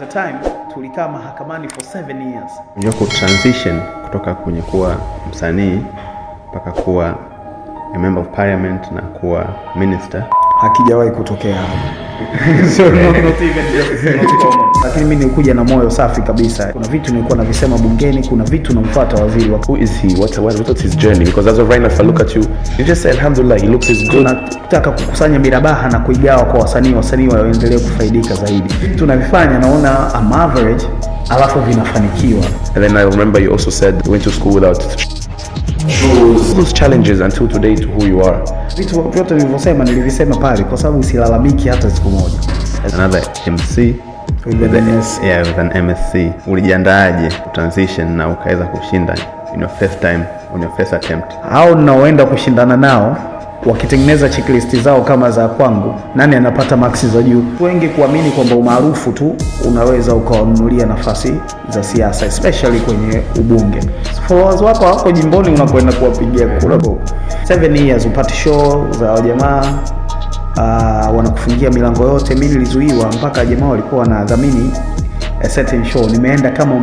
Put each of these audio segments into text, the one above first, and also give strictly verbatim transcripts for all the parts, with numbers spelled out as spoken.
was a time tulikaa mahakamani for seven years. Nilikuwa transition kutoka kwenye kuwa msanii mpaka kuwa a member of parliament na kuwa minister. Hakijawahi kutokea hapo. So yeah. not, not even just not common. Lakini mimi nilikuja na moyo safi kabisa. Kuna vitu nilikuwa navisema bungeni, kuna vitu namfuata waziri. Who is he? What's what, what's his journey? Because as of right now, if I look at you, you just say alhamdulillah, he looks is good. Tunataka kukusanya mirabaha na kuigawa kwa wasanii, wasanii waendelee kufaidika zaidi. Tunavifanya naona am average, alafu vinafanikiwa. And then I remember you also said you went to school without Those, those challenges until today to who you are. Vitu vyote nilivyosema nilivisema pale kwa sababu usilalamiki hata siku moja. Another M C with an S, yeah, with an M S C. Ulijiandaaje transition na ukaweza kushinda in your first time, on your first attempt? Hao naoenda kushindana nao wakitengeneza checklist zao kama za kwangu, nani anapata marks za juu? Wengi kuamini kwamba umaarufu tu unaweza ukawanunulia nafasi za siasa, especially kwenye ubunge. Followers wako hapo jimboni unapoenda kuwapigia kura. seven years upate show za wajamaa, uh, wanakufungia milango yote. Mimi nilizuiwa mpaka jamaa walikuwa wanadhamini a certain show. Nimeenda kama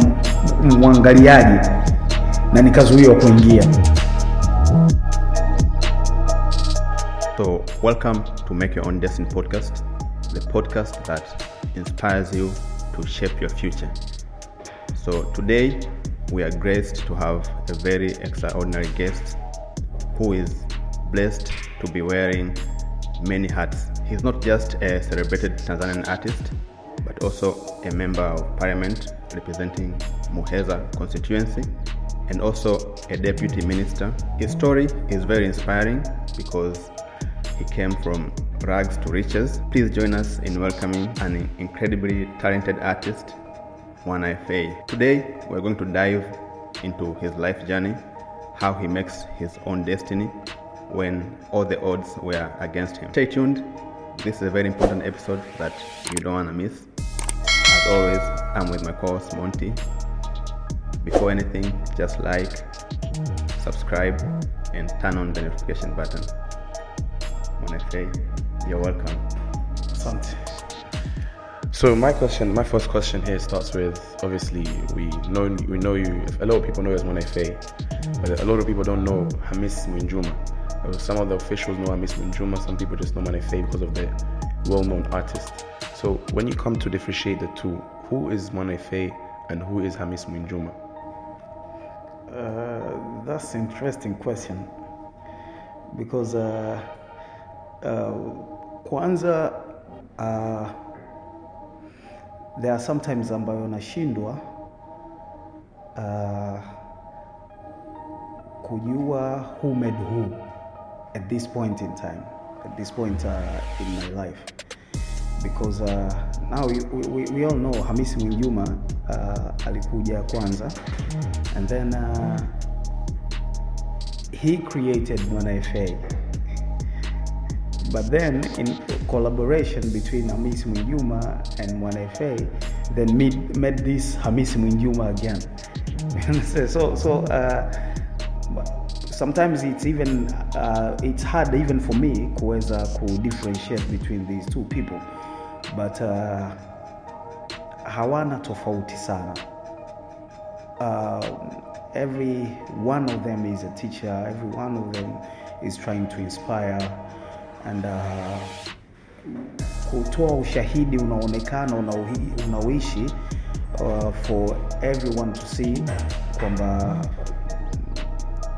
mwangaliaji na nikazuiwa kuingia. So, welcome to Make Your Own Destiny Podcast, the podcast that inspires you to shape your future. So, today we are graced to have a very extraordinary guest who is blessed to be wearing many hats. He's not just a celebrated Tanzanian artist, but also a member of parliament representing Muheza constituency, and also a deputy minister. His story is very inspiring because he came from rags to riches. Please join us in welcoming an incredibly talented artist, MwanaFA. Today, we're going to dive into his life journey, how he makes his own destiny when all the odds were against him. Stay tuned. This is a very important episode that you don't want to miss. As always, I'm with my co-host, Monty. Before anything, just like, subscribe, and turn on the notification button. MwanaFA, you're welcome. So my question, my first question here starts with, obviously we know we know you, a lot of people know you as MwanaFA, but a lot of people don't know Hamisi Mnyuma. Some of the officials know Hamisi Mnyuma, some people just know MwanaFA because of the well-known artist. So when you come to differentiate the two, who is MwanaFA and who is Hamisi Mnyuma? Uh, that's an interesting question because uh, Uh, kwanza uh, there are sometimes ambayo nashindwa uh, kujua who made who at this point in time, at this point uh, in my life, because uh, now we, we, we all know Hamisi Mnyuma uh, alikuja kwanza, and then uh, he created MwanaFA. But then, in collaboration between Hamisi Mnyuma and MwanaFA, then made, made this Hamisi Mnyuma again. so, so uh, sometimes it's even uh, it's hard even for me kuweza ku differentiate between these two people. But uh, hawana tofauti sana. Uh, every one of them is a teacher. Every one of them is trying to inspire. And uh, kutoa ushahidi unaonekana unaoishi uh, for everyone to see kwamba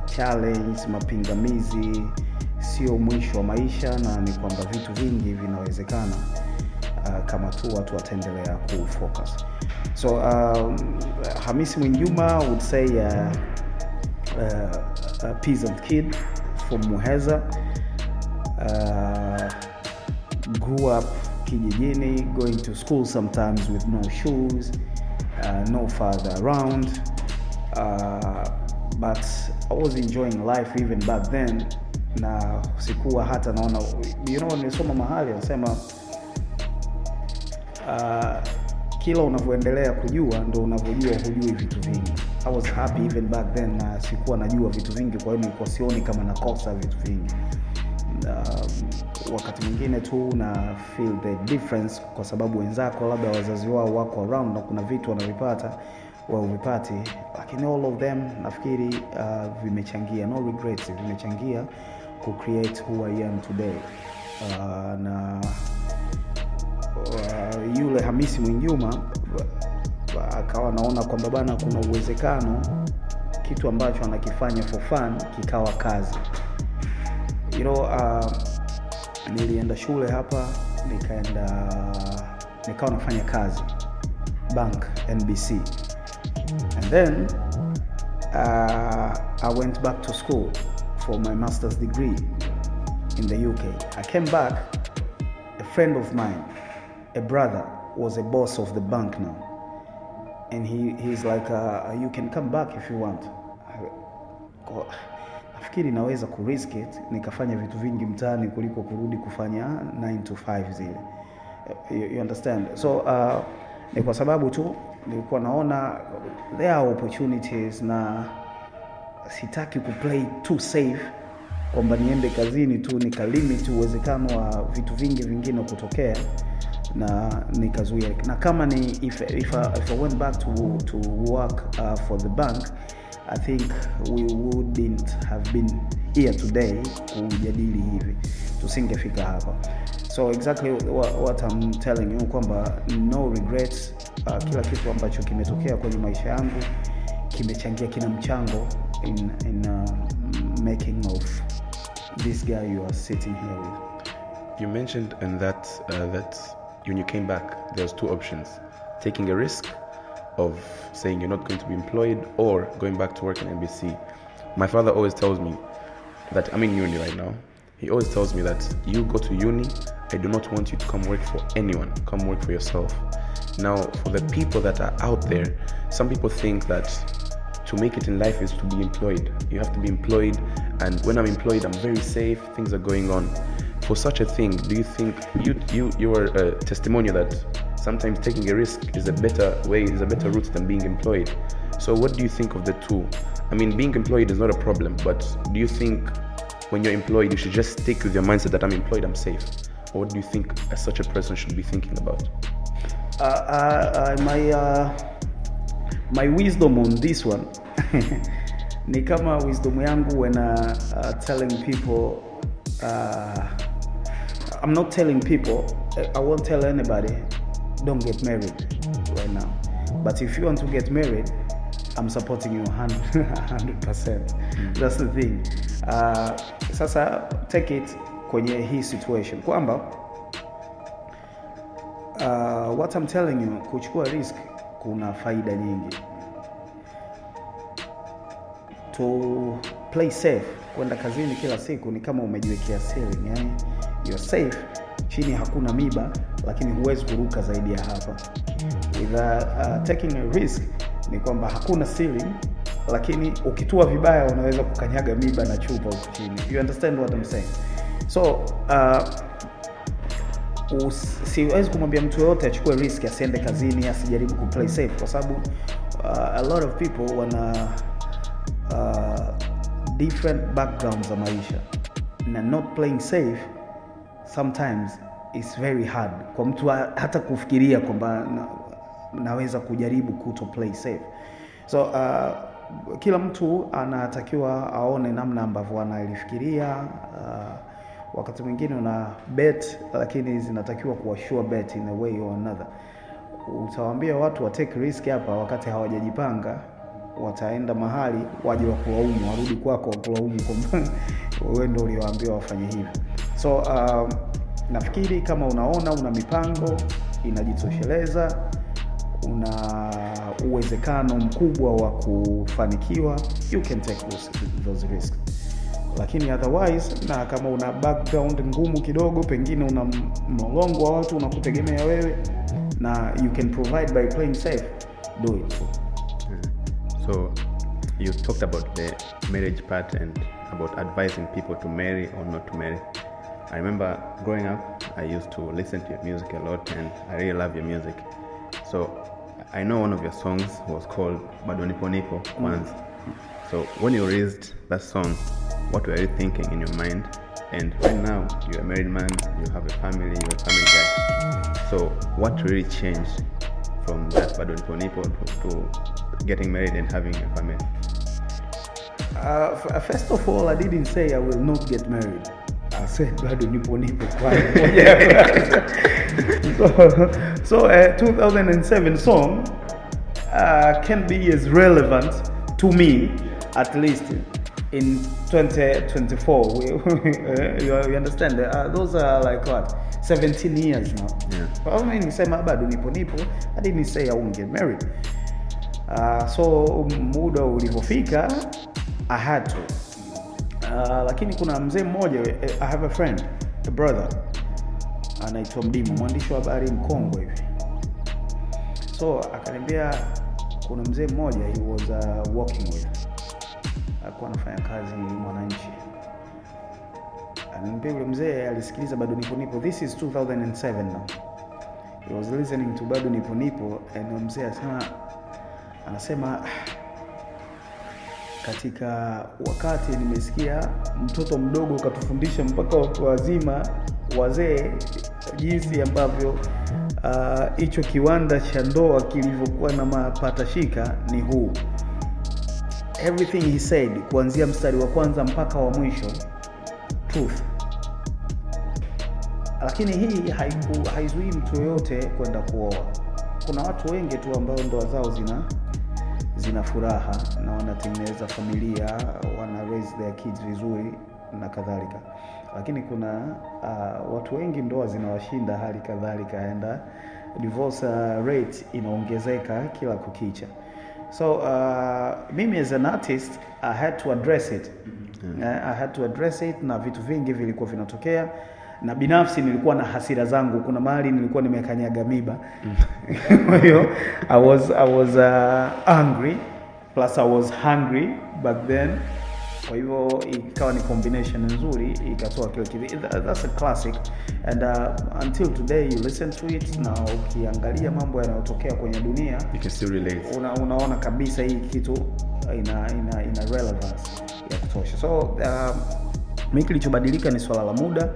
challenge, mapingamizi sio mwisho wa maisha, na ni kwamba vitu vingi vinawezekana uh, kama tu watu wataendelea kufocus. So um, Hamisi Mnyuma would say uh, uh, a peasant kid from Muheza. Uh, grew up kijijini, going to school sometimes with no shoes, uh, no father around, uh, but I was enjoying life even back then. Na sikuwa hata naona, you know, nisoma mahali nasema uh, kila unavyoendelea kujua ndo unavyojua hujui vitu vingi. I was happy even back then, na sikuwa najua vitu vingi, kwa hiyo nilikuwa sioni kama nakosa vitu vingi. Um, wakati mwingine tu una feel the difference kwa sababu wenzako labda wazazi wao wako around na kuna vitu wanavipata wao vipati, lakini all of them nafikiri uh, vimechangia, no regrets, vimechangia ku create who I am today. Uh, na uh, yule Hamisi Mnyuma akawa naona kwamba bana kuna uwezekano kitu ambacho anakifanya for fun kikawa kazi. You know, uh, nilienda shule hapa, nikaenda nikawa nafanya kazi bank N B C. And then uh, I went back to school for my master's degree in the U K. I came back, a friend of mine, a brother, was a boss of the bank now. And he, he's like, uh, you can come back if you want. Nafikiri naweza kurisk it, nikafanya vitu vingi mtaani kuliko kurudi kufanya nine to five zile. You, you understand? So, uh, ni kwa sababu tu, nilikuwa naona there are opportunities na sitaki kuplay too safe kwamba niende kazini tu nikalimit uwezekano wa vitu vingi vingine kutokea na nikazuia. Na kama ni if if I, if I went back to to work uh, for the bank, I think we wouldn't have been here today kujadili hivi. Tusingefika hapa. So exactly what, what I'm telling you kwamba no regrets. Uh, kila kitu ambacho kimetokea kwenye maisha yangu kimechangia, kina mchango in in uh, making of this guy you are sitting here with. You mentioned and that uh, that when you came back there's two options, taking a risk of saying you're not going to be employed or going back to work in N B C. My father always tells me that I'm in uni right now. He always tells me that you go to uni, I do not want you to come work for anyone, come work for yourself. Now, for the people that are out there, some people think that to make it in life is to be employed. You have to be employed, and when I'm employed, I'm very safe, things are going on. For such a thing, do you think you you you are a testimonial that sometimes taking a risk is a better way, is a better route than being employed? So what do you think of the two? I mean, being employed is not a problem, but do you think when you're employed, you should just stick with your mindset that I'm employed, I'm safe? Or what do you think as such a person should be thinking about? Uh, uh, uh, my uh, my wisdom on this one ni kama wisdom yangu when uh, uh, telling people uh, I'm not telling people, I won't tell anybody, don't get married right now. But if you want to get married, I'm supporting you one hundred percent. Mm. That's the thing. Uh, sasa take it kwenye hii situation kwamba Uh, what I'm telling you, kuchukua risk kuna faida nyingi. To play safe, kwenda kazini kila siku ni kama umejiwekea ceiling, yani you're safe, chini hakuna miba, lakini huwezi kuruka zaidi ya hapa. With uh, taking a risk ni kwamba hakuna ceiling, lakini ukitua vibaya unaweza kukanyaga miba na chupa huko chini. You understand what I'm saying? So, uh, siwezi kumwambia mtu yote achukue risk asiende kazini asijaribu ku play safe kwa sababu uh, a lot of people wana uh, different backgrounds za maisha na not playing safe sometimes is very hard kwa mtu hata kufikiria kwamba na, naweza kujaribu kuto play safe. So uh, kila mtu anatakiwa aone namna ambavyo analifikiria. uh, Wakati mwingine una bet, lakini zinatakiwa kuwa sure bet in a way or another. Utawaambia watu wa take risk hapa wakati hawajajipanga, wataenda mahali waje wakulaumu, warudi kwako wakulaumu kwamba wewe ndio uliwaambia wafanye hivyo. So um, nafikiri kama unaona una mipango inajitosheleza, una uwezekano mkubwa wa kufanikiwa, you can take those risks. Lakini otherwise, na kama una background ngumu kidogo, pengine una mlongo wa watu unakutegemea wewe, na you can provide by playing safe, do it. So you talked about the marriage part and about advising people to marry or not to marry. I remember growing up, I used to listen to your music a lot, and I really love your music. So I know one of your songs was called Bado Nipo Nipo, Mwanza. So when you raised that song, what were you thinking in your mind? And right now, you're a married man, you have a family, you're a family guy. So what really changed from that Bado Nipo Nipo to getting married and having a family? Uh, first of all, I didn't say I will not get married. I said Bado Nipo Nipo. Yeah. so, so a two thousand seven song uh, can be as relevant to me, at least in twenty twenty-four. We, you understand? Uh, those are like what, seventeen years now. Yeah. But I didn't say Bado Nipo Nipo. I didn't say I won't get married. Uh, so muda ulipofika, I had to. Uh, lakini kuna mzee mmoja, I have a friend, a brother, anaitwa Mdimo, mwandishi wa habari mkongwe hivi. So akaniambia kuna mzee mmoja, he was uh, working with, alikuwa anafanya kazi Mwananchi. Ananiambia yule mzee alisikiliza Bado Nipo Nipo. This is two thousand seven now. He was listening to Bado Nipo Nipo, and mzee asema anasema katika wakati nimesikia mtoto mdogo katufundisha mpaka watu wazima wazee jinsi ambavyo hicho uh, kiwanda cha ndoa kilivyokuwa na mapatashika ni huu. Everything he said kuanzia mstari wa kwanza mpaka wa mwisho, truth. Lakini hii haiku, haizuii mtu yote kwenda kuoa. Kuna watu wengi tu ambao ndoa zao zina zina furaha na wanatengeneza familia, wana raise their kids vizuri na kadhalika. Lakini kuna uh, watu wengi ndoa zinawashinda, hali kadhalika and uh, divorce rate inaongezeka kila kukicha. So uh, mimi as an artist I had to address it. Mm-hmm. I had to address it, na vitu vingi vilikuwa vinatokea. Na binafsi nilikuwa na hasira zangu, kuna mahali nilikuwa nimekanyaga miba. Kwa hiyo I was I was uh, angry plus I was hungry back then. Kwa hivyo ikawa ni combination nzuri ikatoa kile kitu. That's a classic and uh, until today you listen to it. Na ukiangalia mambo yanayotokea kwenye dunia you can still relate. Una, unaona kabisa hii kitu ina ina ina relevance ya kutosha. So um, mimi kilichobadilika ni swala la muda.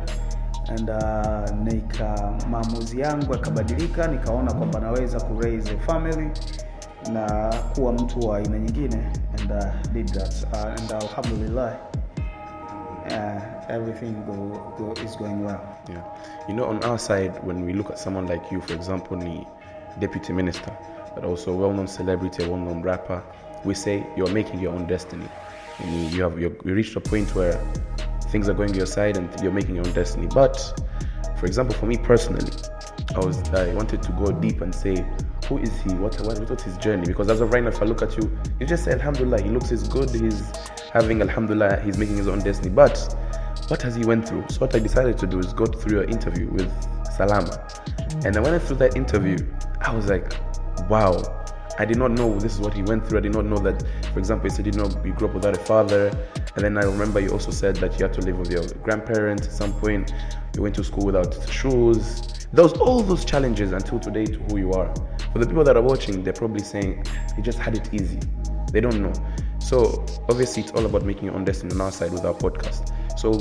And uh, nika maamuzi yangu yakabadilika, nikaona kwamba naweza ku raise a family na kuwa mtu wa aina nyingine, and uh, did that uh, and alhamdulillah uh, everything go, go is going well. Yeah, you know, on our side when we look at someone like you, for example, ni deputy minister but also a well-known celebrity, a well-known rapper, we say you're making your own destiny. And you have you reached a point where things are going your side and you're making your own destiny. But for example, for me personally, I was I wanted to go deep and say, who is he? What what what's his journey? Because as of right now, if I look at you, you just say alhamdulillah, he looks is good, he's having alhamdulillah, he's making his own destiny. But what has he went through? So what I decided to do is go through your interview with Salama. And I went through that interview, I was like, wow. I did not know this is what he went through. I did not know that, for example, you said you know you grew up without a father, and then I remember you also said that you had to live with your grandparents at some point. You went to school without shoes. Those all those challenges until today to who you are. For the people that are watching, they're probably saying he just had it easy. They don't know. So obviously, it's all about making your own destiny on our side with our podcast. So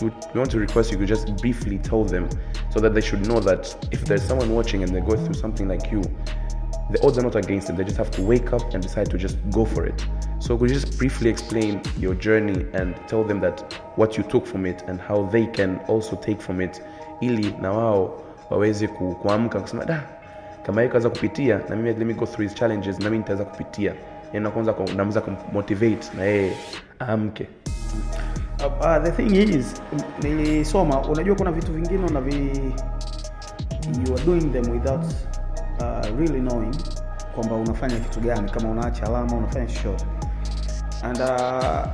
we want to request you to just briefly tell them so that they should know that if there's someone watching and they go through something like you, the odds are not against them. They just have to wake up and decide to just go for it. So could you just briefly explain your journey and tell them that what you took from it and how they can also take from it ili na wao waweze kuamka kusema da kama yeye kaza kupitia na mimi let me go through his challenges na mimi nitaweza kupitia. Yaani kwanza naanza kumotivate na yeye amke. Uh, the thing is nilisoma, unajua kuna vitu vingine una vi you are doing them without Uh, really knowing kwamba unafanya kitu gani, kama unaacha alama unafanya short. And uh,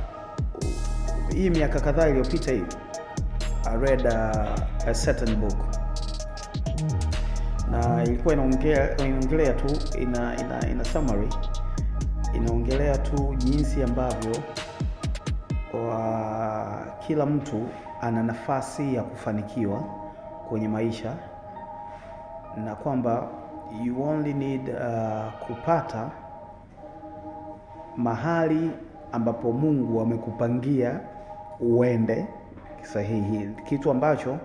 hii miaka kadhaa iliyopita hii I read uh, a certain book na ilikuwa inaongelea inaongelea tu ina ina ina summary inaongelea tu jinsi ambavyo kwa kila mtu ana nafasi ya kufanikiwa kwenye maisha na kwamba you only need uh, kupata mahali ambapo Mungu amekupangia uende sahihi, kitu ambacho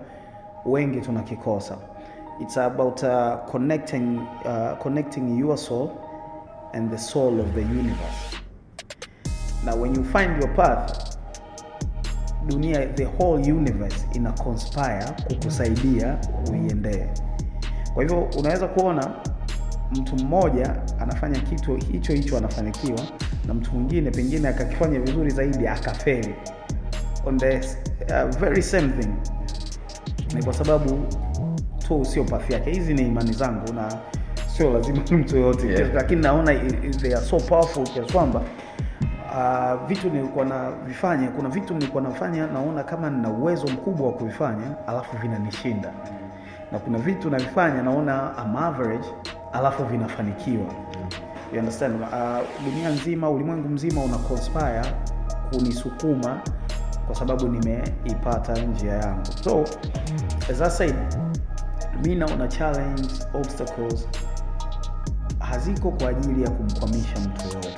wengi tunakikosa. It's about uh, connecting, uh, connecting your soul and the soul of the universe. Now when you find your path, dunia, the whole universe ina conspire kukusaidia uiendee. Kwa hivyo unaweza kuona mtu mmoja anafanya kitu hicho hicho anafanikiwa, na mtu mwingine pengine akakifanya vizuri zaidi akafeli on the uh, very same thing. Ni kwa sababu tu sio pathi yake. Hizi ni imani zangu na sio lazima mtu yote, yeah. Lakini naona they are so powerful kiasi kwamba Uh, vitu nilikuwa na vifanya, kuna vitu nilikuwa nafanya naona kama nina uwezo mkubwa wa kuvifanya alafu vinanishinda, mm. na kuna vitu navifanya naona I'm average alafu vinafanikiwa, mm. You understand? Uh, dunia nzima, ulimwengu mzima una conspire kunisukuma kwa sababu nimeipata njia yangu. So as I said, mimi naona challenge, obstacles haziko kwa ajili ya kumkwamisha mtu yote.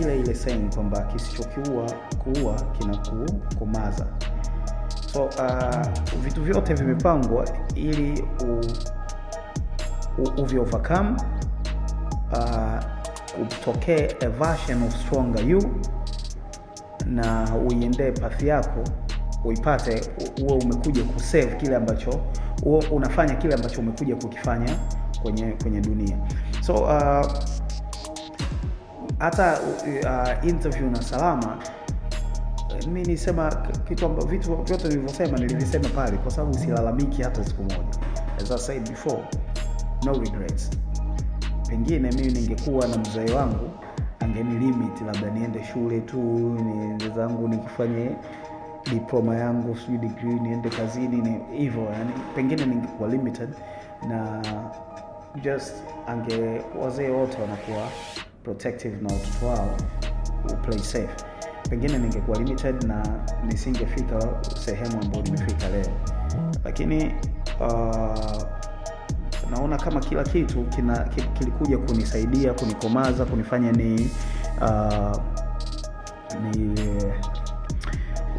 Ile ile saying kwamba kisichokuua kuua kinakukomaza. So uh, vitu vyote vimepangwa ili u, u, uvi overcome, uh, utokee a version of stronger you, na uiendee path yako, uipate, uwe umekuja kusave kile ambacho uwe unafanya kile ambacho umekuja kukifanya kwenye kwenye dunia. So uh, hata uh, interview na Salama, mimi nisema kitu ambacho vitu vyote nilivyosema nilivisema pale kwa sababu silalamiki hata siku moja. As I said before, no regrets. Pengine mimi ningekuwa na mzee wangu angenilimit, labda niende shule tu, niende zangu nikifanye diploma yangu, sio degree, niende kazini, ni hivyo yani. Pengine ningekuwa limited na just ange wazee wote wanakuwa protective na watoto wao play safe. Pengine ningekuwa limited na nisingefika sehemu ambayo nimefika leo. Lakini uh, naona kama kila kitu kina, kilikuja kunisaidia, kunikomaza, kunifanya ni uh, ni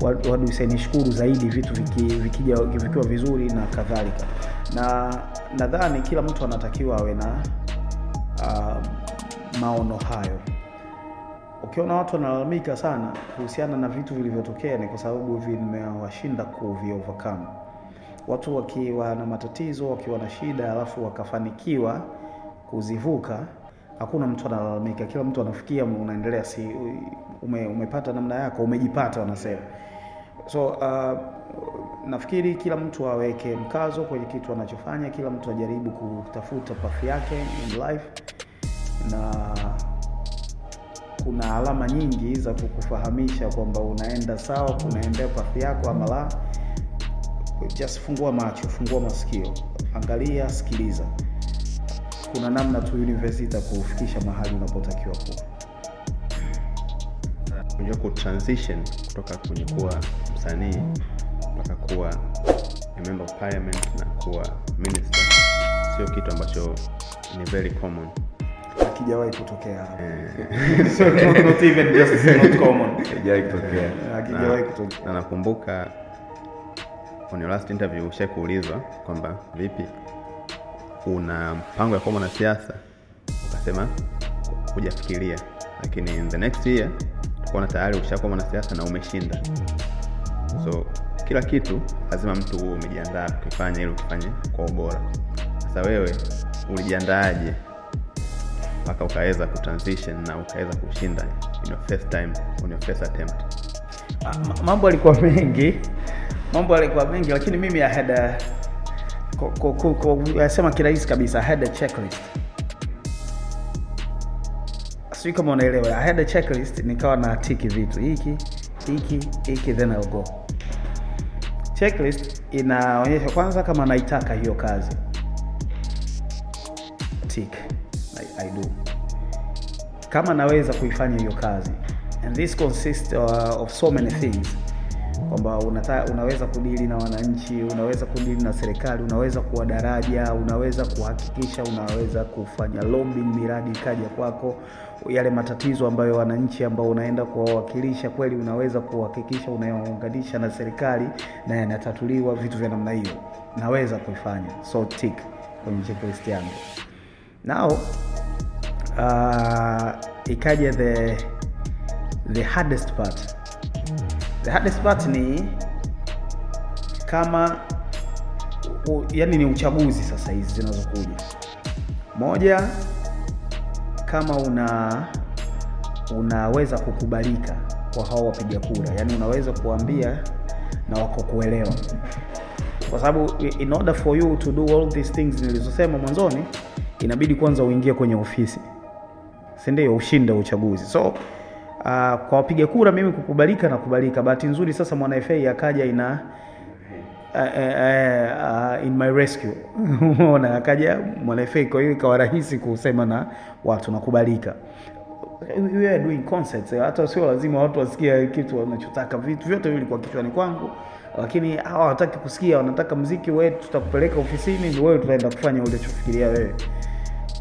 wadu sasa nishukuru zaidi vitu viki, vikija vikiwa vizuri na kadhalika. Na nadhani kila mtu anatakiwa awe na uh, maono hayo. Ukiona watu wanalalamika sana kuhusiana na vitu vilivyotokea ni kwa sababu vimewashinda kuvi overcome. Watu wakiwa na matatizo, wakiwa na shida alafu wakafanikiwa kuzivuka, hakuna mtu analalamika. Kila mtu anafikia unaendelea, si ume, umepata namna yako, umejipata wanasema. So uh, nafikiri kila mtu aweke mkazo kwenye kitu anachofanya, kila mtu ajaribu kutafuta path yake in life. Na kuna alama nyingi za kukufahamisha kwamba unaenda sawa, unaendea path yako ama la. Just fungua macho, fungua masikio, angalia, sikiliza. Kuna namna tu universe itakufikisha mahali unapotakiwa kuwa. Unajua ku transition kutoka kwenye kuwa msanii mpaka kuwa a member of parliament na kuwa minister sio kitu ambacho ni very common. Hakijawahi kutokea. So not even just not common. Hakijawahi kutokea. Hakijawahi kutokea. Na nakumbuka on your last interview ushakuulizwa kwamba vipi una mpango ya kuwa mwanasiasa, ukasema hujafikiria, lakini in the next year ukaona tayari ushakuwa mwanasiasa na umeshinda. So kila kitu lazima mtu uwe umejiandaa kufanya ili ufanye kwa ubora. Sasa wewe ulijiandaaje mpaka ukaweza kutransition na ukaweza kushinda in your first time, on your first attempt? Uh, mambo yalikuwa mengi. Mambo yalikuwa mengi lakini mimi I had a ko ko ko nasema kirahisi kabisa, I had a checklist. Sio kama unaelewa, I had a checklist, nikawa na tiki vitu hiki, hiki, hiki then I'll go. Checklist inaonyesha kwanza kama naitaka hiyo kazi. Tick. I do. Kama naweza kuifanya hiyo kazi. And this consists uh, of so many things. kwamba unata, unaweza kudili na wananchi, unaweza kudili na serikali, unaweza kuwa daraja, unaweza kuhakikisha, unaweza kufanya lobbying miradi kaja kwako, yale matatizo ambayo wananchi ambao unaenda kuwawakilisha kweli unaweza kuhakikisha unayaunganisha na serikali na yanatatuliwa, vitu vya namna hiyo naweza kuifanya. So tick kwenye checklist yangu. Now uh, ikaja the the hardest part. The hardest part ni kama u, yani ni uchaguzi sasa hizi zinazokuja. Moja, kama una unaweza kukubalika kwa hao wapiga kura, yani unaweza kuambia na wako kuelewa. Kwa sababu in order for you to do all these things nilizosema mwanzoni, inabidi kwanza uingie kwenye ofisi, si ndio ushinde uchaguzi. So Uh, kwa wapiga kura mimi kukubalika na kubalika. Bahati nzuri sasa MwanaFA yakaja ina uh, uh, uh, uh, in my rescue. Unaona akaja MwanaFA, kwa hiyo ikawa rahisi kusema na watu nakubalika. We are doing concerts, hata sio lazima watu wasikie kitu wanachotaka, vitu vyote vilikuwa kichwani kwangu, lakini hawa hataki kusikia, wanataka muziki wewe, tutakupeleka ofisini ndio wewe tutaenda kufanya ulichofikiria wewe.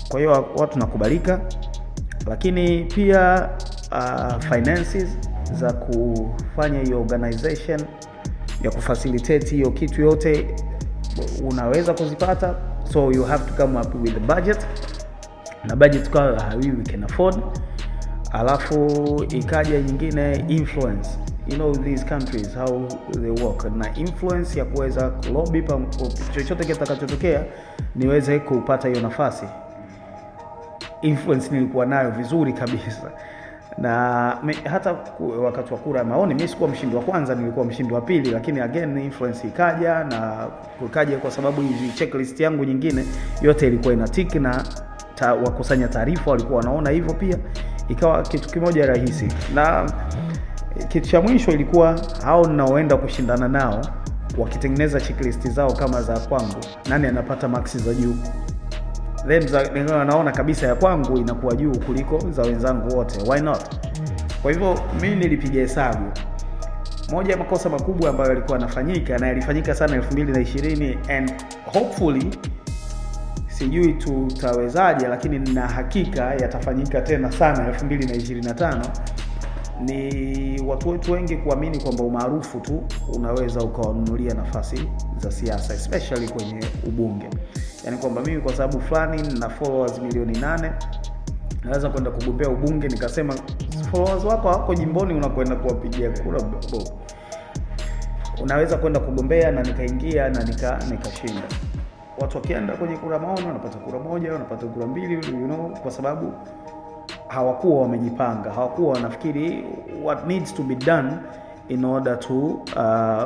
Kwa hiyo watu nakubalika, lakini pia Uh, finances za kufanya hiyo organization ya kufacilitate hiyo kitu yote unaweza kuzipata. So you have to come up with a budget, na budget kwa uh, we can afford. Alafu ikaja nyingine influence, you know these countries how they work, na influence ya kuweza lobby pa chochote kitakachotokea niweze kupata hiyo nafasi. Influence nilikuwa nayo vizuri kabisa, na me, hata wakati wa kura maoni mimi sikuwa mshindi wa kwanza, nilikuwa mshindi wa pili, lakini again influence ikaja na kukaja, kwa sababu hizi checklist yangu nyingine yote ilikuwa ina tick, na ta, wakusanya taarifa walikuwa wanaona hivyo pia, ikawa kitu kimoja rahisi. Na kitu cha mwisho ilikuwa hao ninaoenda kushindana nao wakitengeneza checklist zao kama za kwangu, nani anapata maksi za juu, then za, naona kabisa ya kwangu inakuwa juu kuliko za wenzangu wote, why not? Kwa hivyo mimi nilipiga hesabu. Moja ya makosa makubwa ambayo yalikuwa yanafanyika na yalifanyika sana twenty twenty, and hopefully sijui tutawezaje, lakini na hakika yatafanyika tena sana twenty twenty-five, ni watu wetu wengi kuamini kwamba umaarufu tu unaweza ukawanunulia nafasi za siasa, especially kwenye ubunge. Yani kwamba mimi kwa sababu fulani na followers milioni nane naweza kwenda kugombea ubunge, nikasema followers wako wako jimboni unakwenda kuwapigia kura, unaweza kwenda kugombea, na nikaingia na nika nikashinda. Watu wakienda kwenye kura maoni wanapata kura moja, wanapata kura mbili, you know, kwa sababu hawakuwa wamejipanga, hawakuwa wanafikiri what needs to be done in order to uh,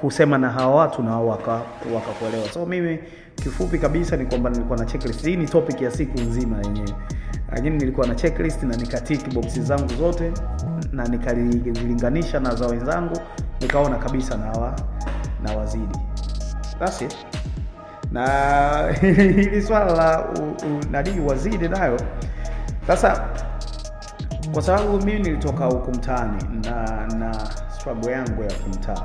kusema na hawa watu na waka wakakuelewa. So mimi kifupi kabisa ni kwamba nilikuwa na checklist. Hii ni topic ya siku nzima yenyewe. Lakini nilikuwa na checklist na nikatick boxes zangu zote na nikalilinganisha na za wenzangu, nikaona kabisa na hawa na wazidi. That's it. Na hili swala la nadii wazidi nayo sasa, kwa sababu mimi nilitoka huko mtaani na na struggle yangu ya kimtaa,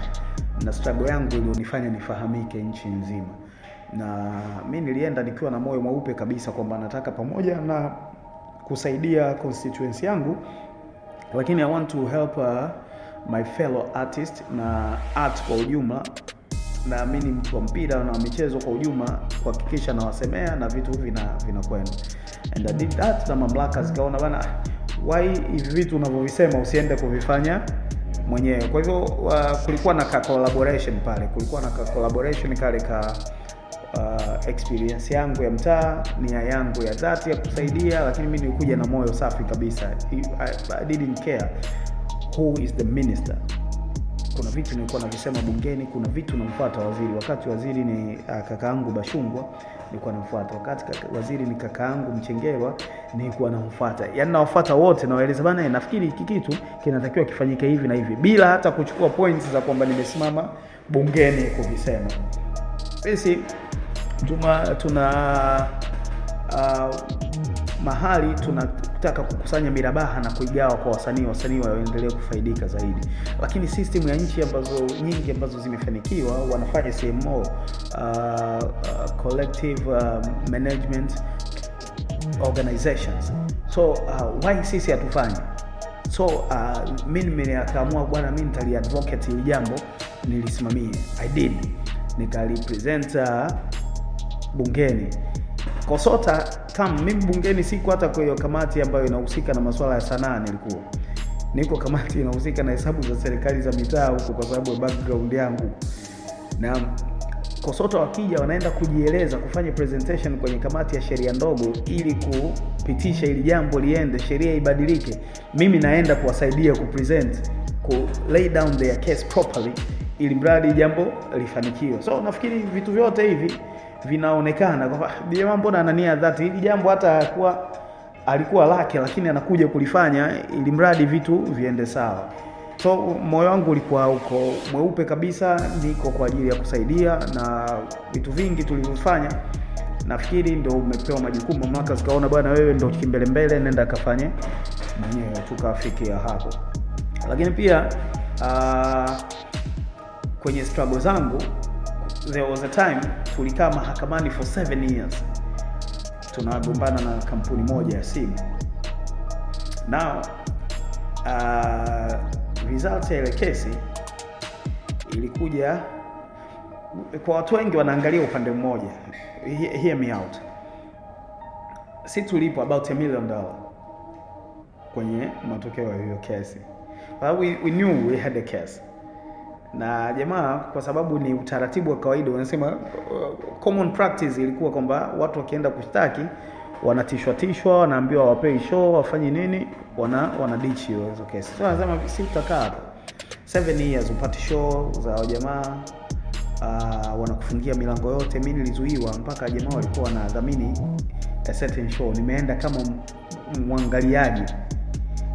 na struggle yangu ilionifanya nifahamike nchi nzima, na mimi nilienda nikiwa na moyo mweupe kabisa kwamba nataka pamoja na kusaidia constituency yangu, lakini I want to help uh, my fellow artist na art kwa ujumla, na mimi ni mtu wa mpira na michezo kwa ujumla, kuhakikisha na wasemea na vitu vina vinakwenda. And I did that, na mamlaka zikaona bana, why hivi vitu unavyovisema usiende kuvifanya mwenyewe. Kwa hivyo uh, kulikuwa na collaboration pale, kulikuwa na collaboration kale ka uh, experience yangu ya mtaa, nia yangu ya dhati ya kusaidia, lakini mimi nilikuja na moyo safi kabisa. I, I didn't care who is the minister. Kuna vitu nilikuwa navisema bungeni, kuna vitu namfuata waziri, wakati waziri ni uh, kakaangu Bashungwa nilikuwa namfuata, wakati kaka, waziri ni kakaangu Mchengerwa nilikuwa namfuata. Yaani nawafuata wote na waeleza bana, nafikiri hiki kitu kinatakiwa kifanyike hivi na hivi, bila hata kuchukua points za kwamba nimesimama bungeni kuvisema. Sisi tuna tuna uh, mahali tuna kutaka kukusanya mirabaha na kuigawa kwa wasanii, wasanii waendelee kufaidika zaidi. Lakini system ya nchi ambazo nyingi ambazo zimefanikiwa wanafanya C M O, uh, uh, collective uh, management organizations. So uh, why sisi hatufanyi? So uh, mimi nikaamua bwana mimi nitali advocate hili jambo, nilisimamia. I did. Nikalipresent bungeni. Kosota kama mimi bungeni siku hata kwa hiyo kamati ambayo inahusika na masuala ya sanaa nilikuwa. Niko kamati inahusika na hesabu za serikali za mitaa huko kwa sababu ya background yangu. Na Kosota wakija wanaenda kujieleza kufanya presentation kwenye kamati ya sheria ndogo ili kupitisha ili jambo liende sheria ibadilike. Mimi naenda kuwasaidia kupresent, ku lay down their case properly ili mradi jambo lifanikiwe. So nafikiri vitu vyote hivi vinaonekana kwamba jamaa mbona anania dhati hili jambo hata alikuwa alikuwa lake, lakini anakuja kulifanya ili mradi vitu viende sawa. So moyo wangu ulikuwa huko mweupe kabisa, niko kwa ajili ya kusaidia, na vitu vingi tulivyofanya nafikiri ndio umepewa majukumu mamlaka zikaona bwana wewe ndio kimbele mbele, nenda kafanye mwenyewe, tukafikia hapo. Lakini pia uh, kwenye struggle zangu there was a time tulikaa mahakamani for seven years tunagombana na kampuni moja ya simu. Now uh, results ya ile kesi ilikuja kwa watu wengi wanaangalia upande mmoja. He, hear me out. Sisi tulipo about a million dollar kwenye matokeo ya hiyo kesi. But we, we knew we had a case. Na jamaa kwa sababu ni utaratibu wa kawaida wanasema common practice ilikuwa kwamba watu wakienda kushtaki wanatishwa tishwa wanaambiwa wapewe show wafanye nini, wana wana ditch hizo kesi. So wanasema si utakaa seven years upate show za jamaa, uh, wanakufungia milango yote. Mimi nilizuiwa mpaka jamaa walikuwa wanadhamini a certain show, nimeenda kama mwangaliaji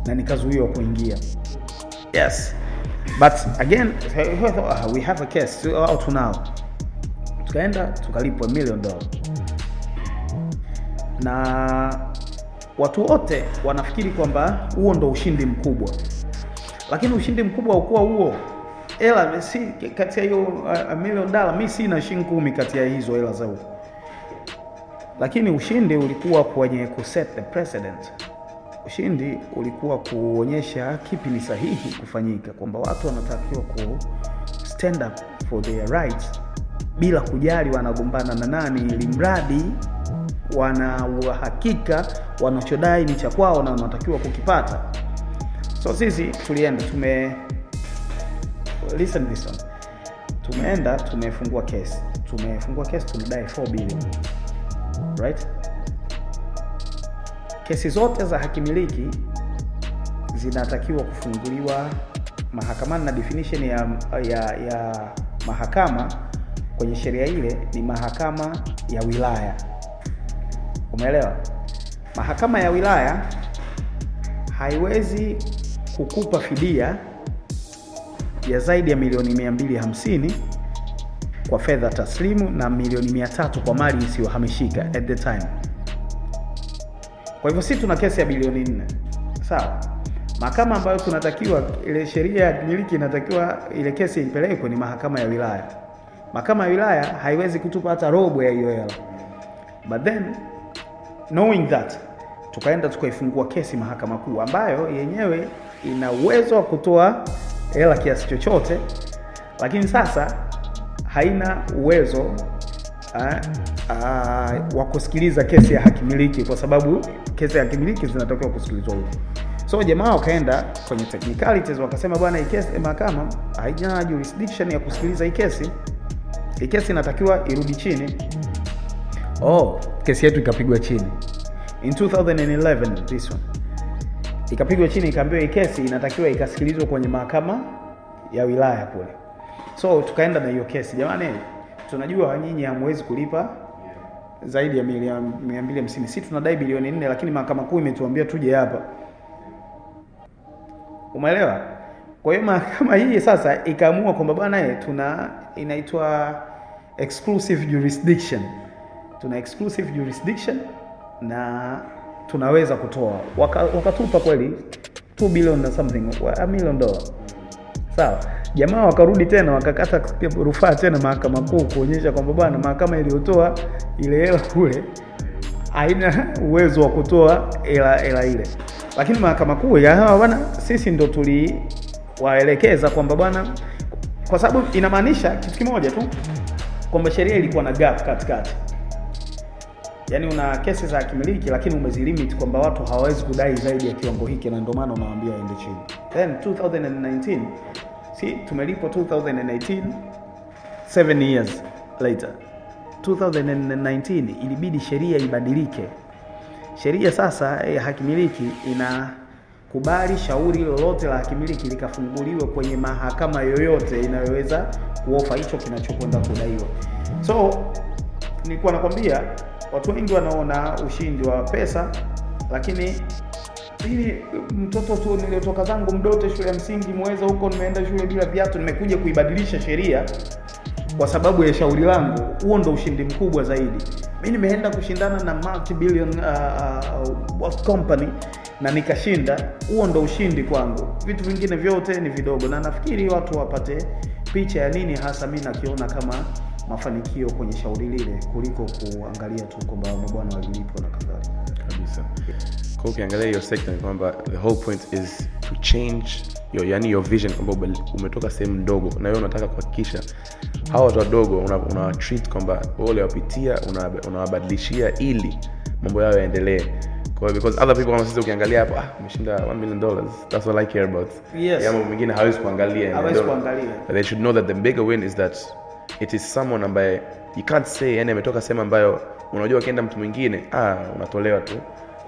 na nikazuiwa kuingia. Yes. But again, we have a case out now. Tukaenda tukalipwa one million dollars. Na watu wote wanafikiri kwamba huo ndo ushindi mkubwa. Lakini ushindi mkubwa haukuwa huo. Hela si kati ya hiyo one million dollars, mimi sina shilingi kumi kati ya hizo hela za huko. Lakini ushindi ulikuwa kwenye ku set the precedent. Ushindi ulikuwa kuonyesha kipi ni sahihi kufanyika, kwamba watu wanatakiwa ku stand up for their rights bila kujali wanagombana na nani, ili mradi wana uhakika wanachodai ni cha kwao na wanatakiwa kukipata. So sisi tulienda tume listen this one. Tumeenda tumefungua case. Tumefungua case tumedai four billion. Right? Kesi zote za hakimiliki zinatakiwa kufunguliwa mahakamani, na definition ya ya ya mahakama kwenye sheria ile ni mahakama ya wilaya. Umeelewa? Mahakama ya wilaya haiwezi kukupa fidia ya zaidi ya milioni two hundred fifty kwa fedha taslimu na milioni three hundred kwa mali isiyohamishika at the time. Kwa hivyo sisi tuna kesi ya bilioni nne. Sawa. Mahakama ambayo tunatakiwa ile sheria ya miliki inatakiwa ile kesi ipelekwe ni mahakama ya wilaya. Mahakama ya wilaya haiwezi kutupa hata robo ya hiyo hela. But then knowing that, tukaenda tukaifungua kesi mahakama kuu ambayo yenyewe ina uwezo wa kutoa hela kiasi chochote, lakini sasa haina uwezo ah uh, wa kusikiliza kesi ya hakimiliki kwa sababu kesi ya hakimiliki zinatakiwa kusikilizwa huko. So jamaa wakaenda kwenye technicalities wakasema bwana hii kesi mahakama haina jurisdiction ya kusikiliza hii kesi. Hii kesi inatakiwa irudi chini. Oh, kesi yetu ikapigwa chini. In twenty eleven this one. Ikapigwa chini, ikaambiwa hii kesi inatakiwa ikasikilizwe kwenye mahakama ya wilaya kule. So tukaenda na hiyo kesi. Jamani, tunajua nyinyi hamwezi kulipa zaidi ya milioni two hundred fifty. Sisi tunadai bilioni nne, lakini mahakama kuu imetuambia tuje hapa. Umeelewa? Kwa hiyo mahakama hii sasa ikaamua kwamba bwana tuna inaitwa exclusive jurisdiction. Tuna exclusive jurisdiction na tunaweza kutoa. Waka, wakatupa kweli two billion na something, a million dollar. Sawa. Jamaa wakarudi tena wakakata rufaa tena mahakama kuu kuonyesha kwamba bwana mahakama iliyotoa ile hela kule haina uwezo wa kutoa hela ile. Lakini mahakama kuu ya bwana sisi ndo tuliwaelekeza kwamba bwana, kwa sababu inamaanisha kitu kimoja tu kwamba sheria ilikuwa na gap katikati. Yaani una kesi za kimiliki lakini umezilimit kwamba watu hawawezi kudai zaidi ya kiwango hiki, na ndio maana unawaambia waende chini. Then twenty nineteen, si tumelipo twenty eighteen, seven years later. twenty nineteen ilibidi sheria ibadilike. Sheria sasa eh, hakimiliki inakubali shauri lolote la hakimiliki likafunguliwe kwenye mahakama yoyote inayoweza kuofa hicho kinachokwenda kudaiwa. So nilikuwa nakwambia watu wengi wanaona ushindi wa pesa, lakini hili mtoto tu niliotoka zangu Mdote shule ya msingi Muheza huko, nimeenda shule bila viatu, nimekuja kuibadilisha sheria kwa sababu ya shauri langu. Huo ndo ushindi mkubwa zaidi. Mimi nimeenda kushindana na multi billion uh, uh, company na nikashinda. Huo ndo ushindi kwangu, vitu vingine vyote ni vidogo. Na nafikiri watu wapate picha ya nini hasa mimi nakiona kama mafanikio kwenye shauri lile kuliko kuangalia tu kwamba mabwana walilipo na kadhalika kabisa. Kwa ukiangalia hiyo sector ni kwamba the whole point is to change your, yani your vision, kwamba umetoka sehemu ndogo na wewe unataka kuhakikisha hawa watu wadogo una treat kwamba wale wapitia unawabadilishia una ili mambo yao yaendelee. Kwa because other people kama sisi ukiangalia hapa ah umeshinda one million dollars, that's all I care about. Yes. Yaani mwingine hawezi kuangalia, hawezi kuangalia. But they should know that the bigger win is that it is someone ambaye you can't say, yani ametoka sema ambayo unajua ukienda mtu mwingine ah unatolewa tu.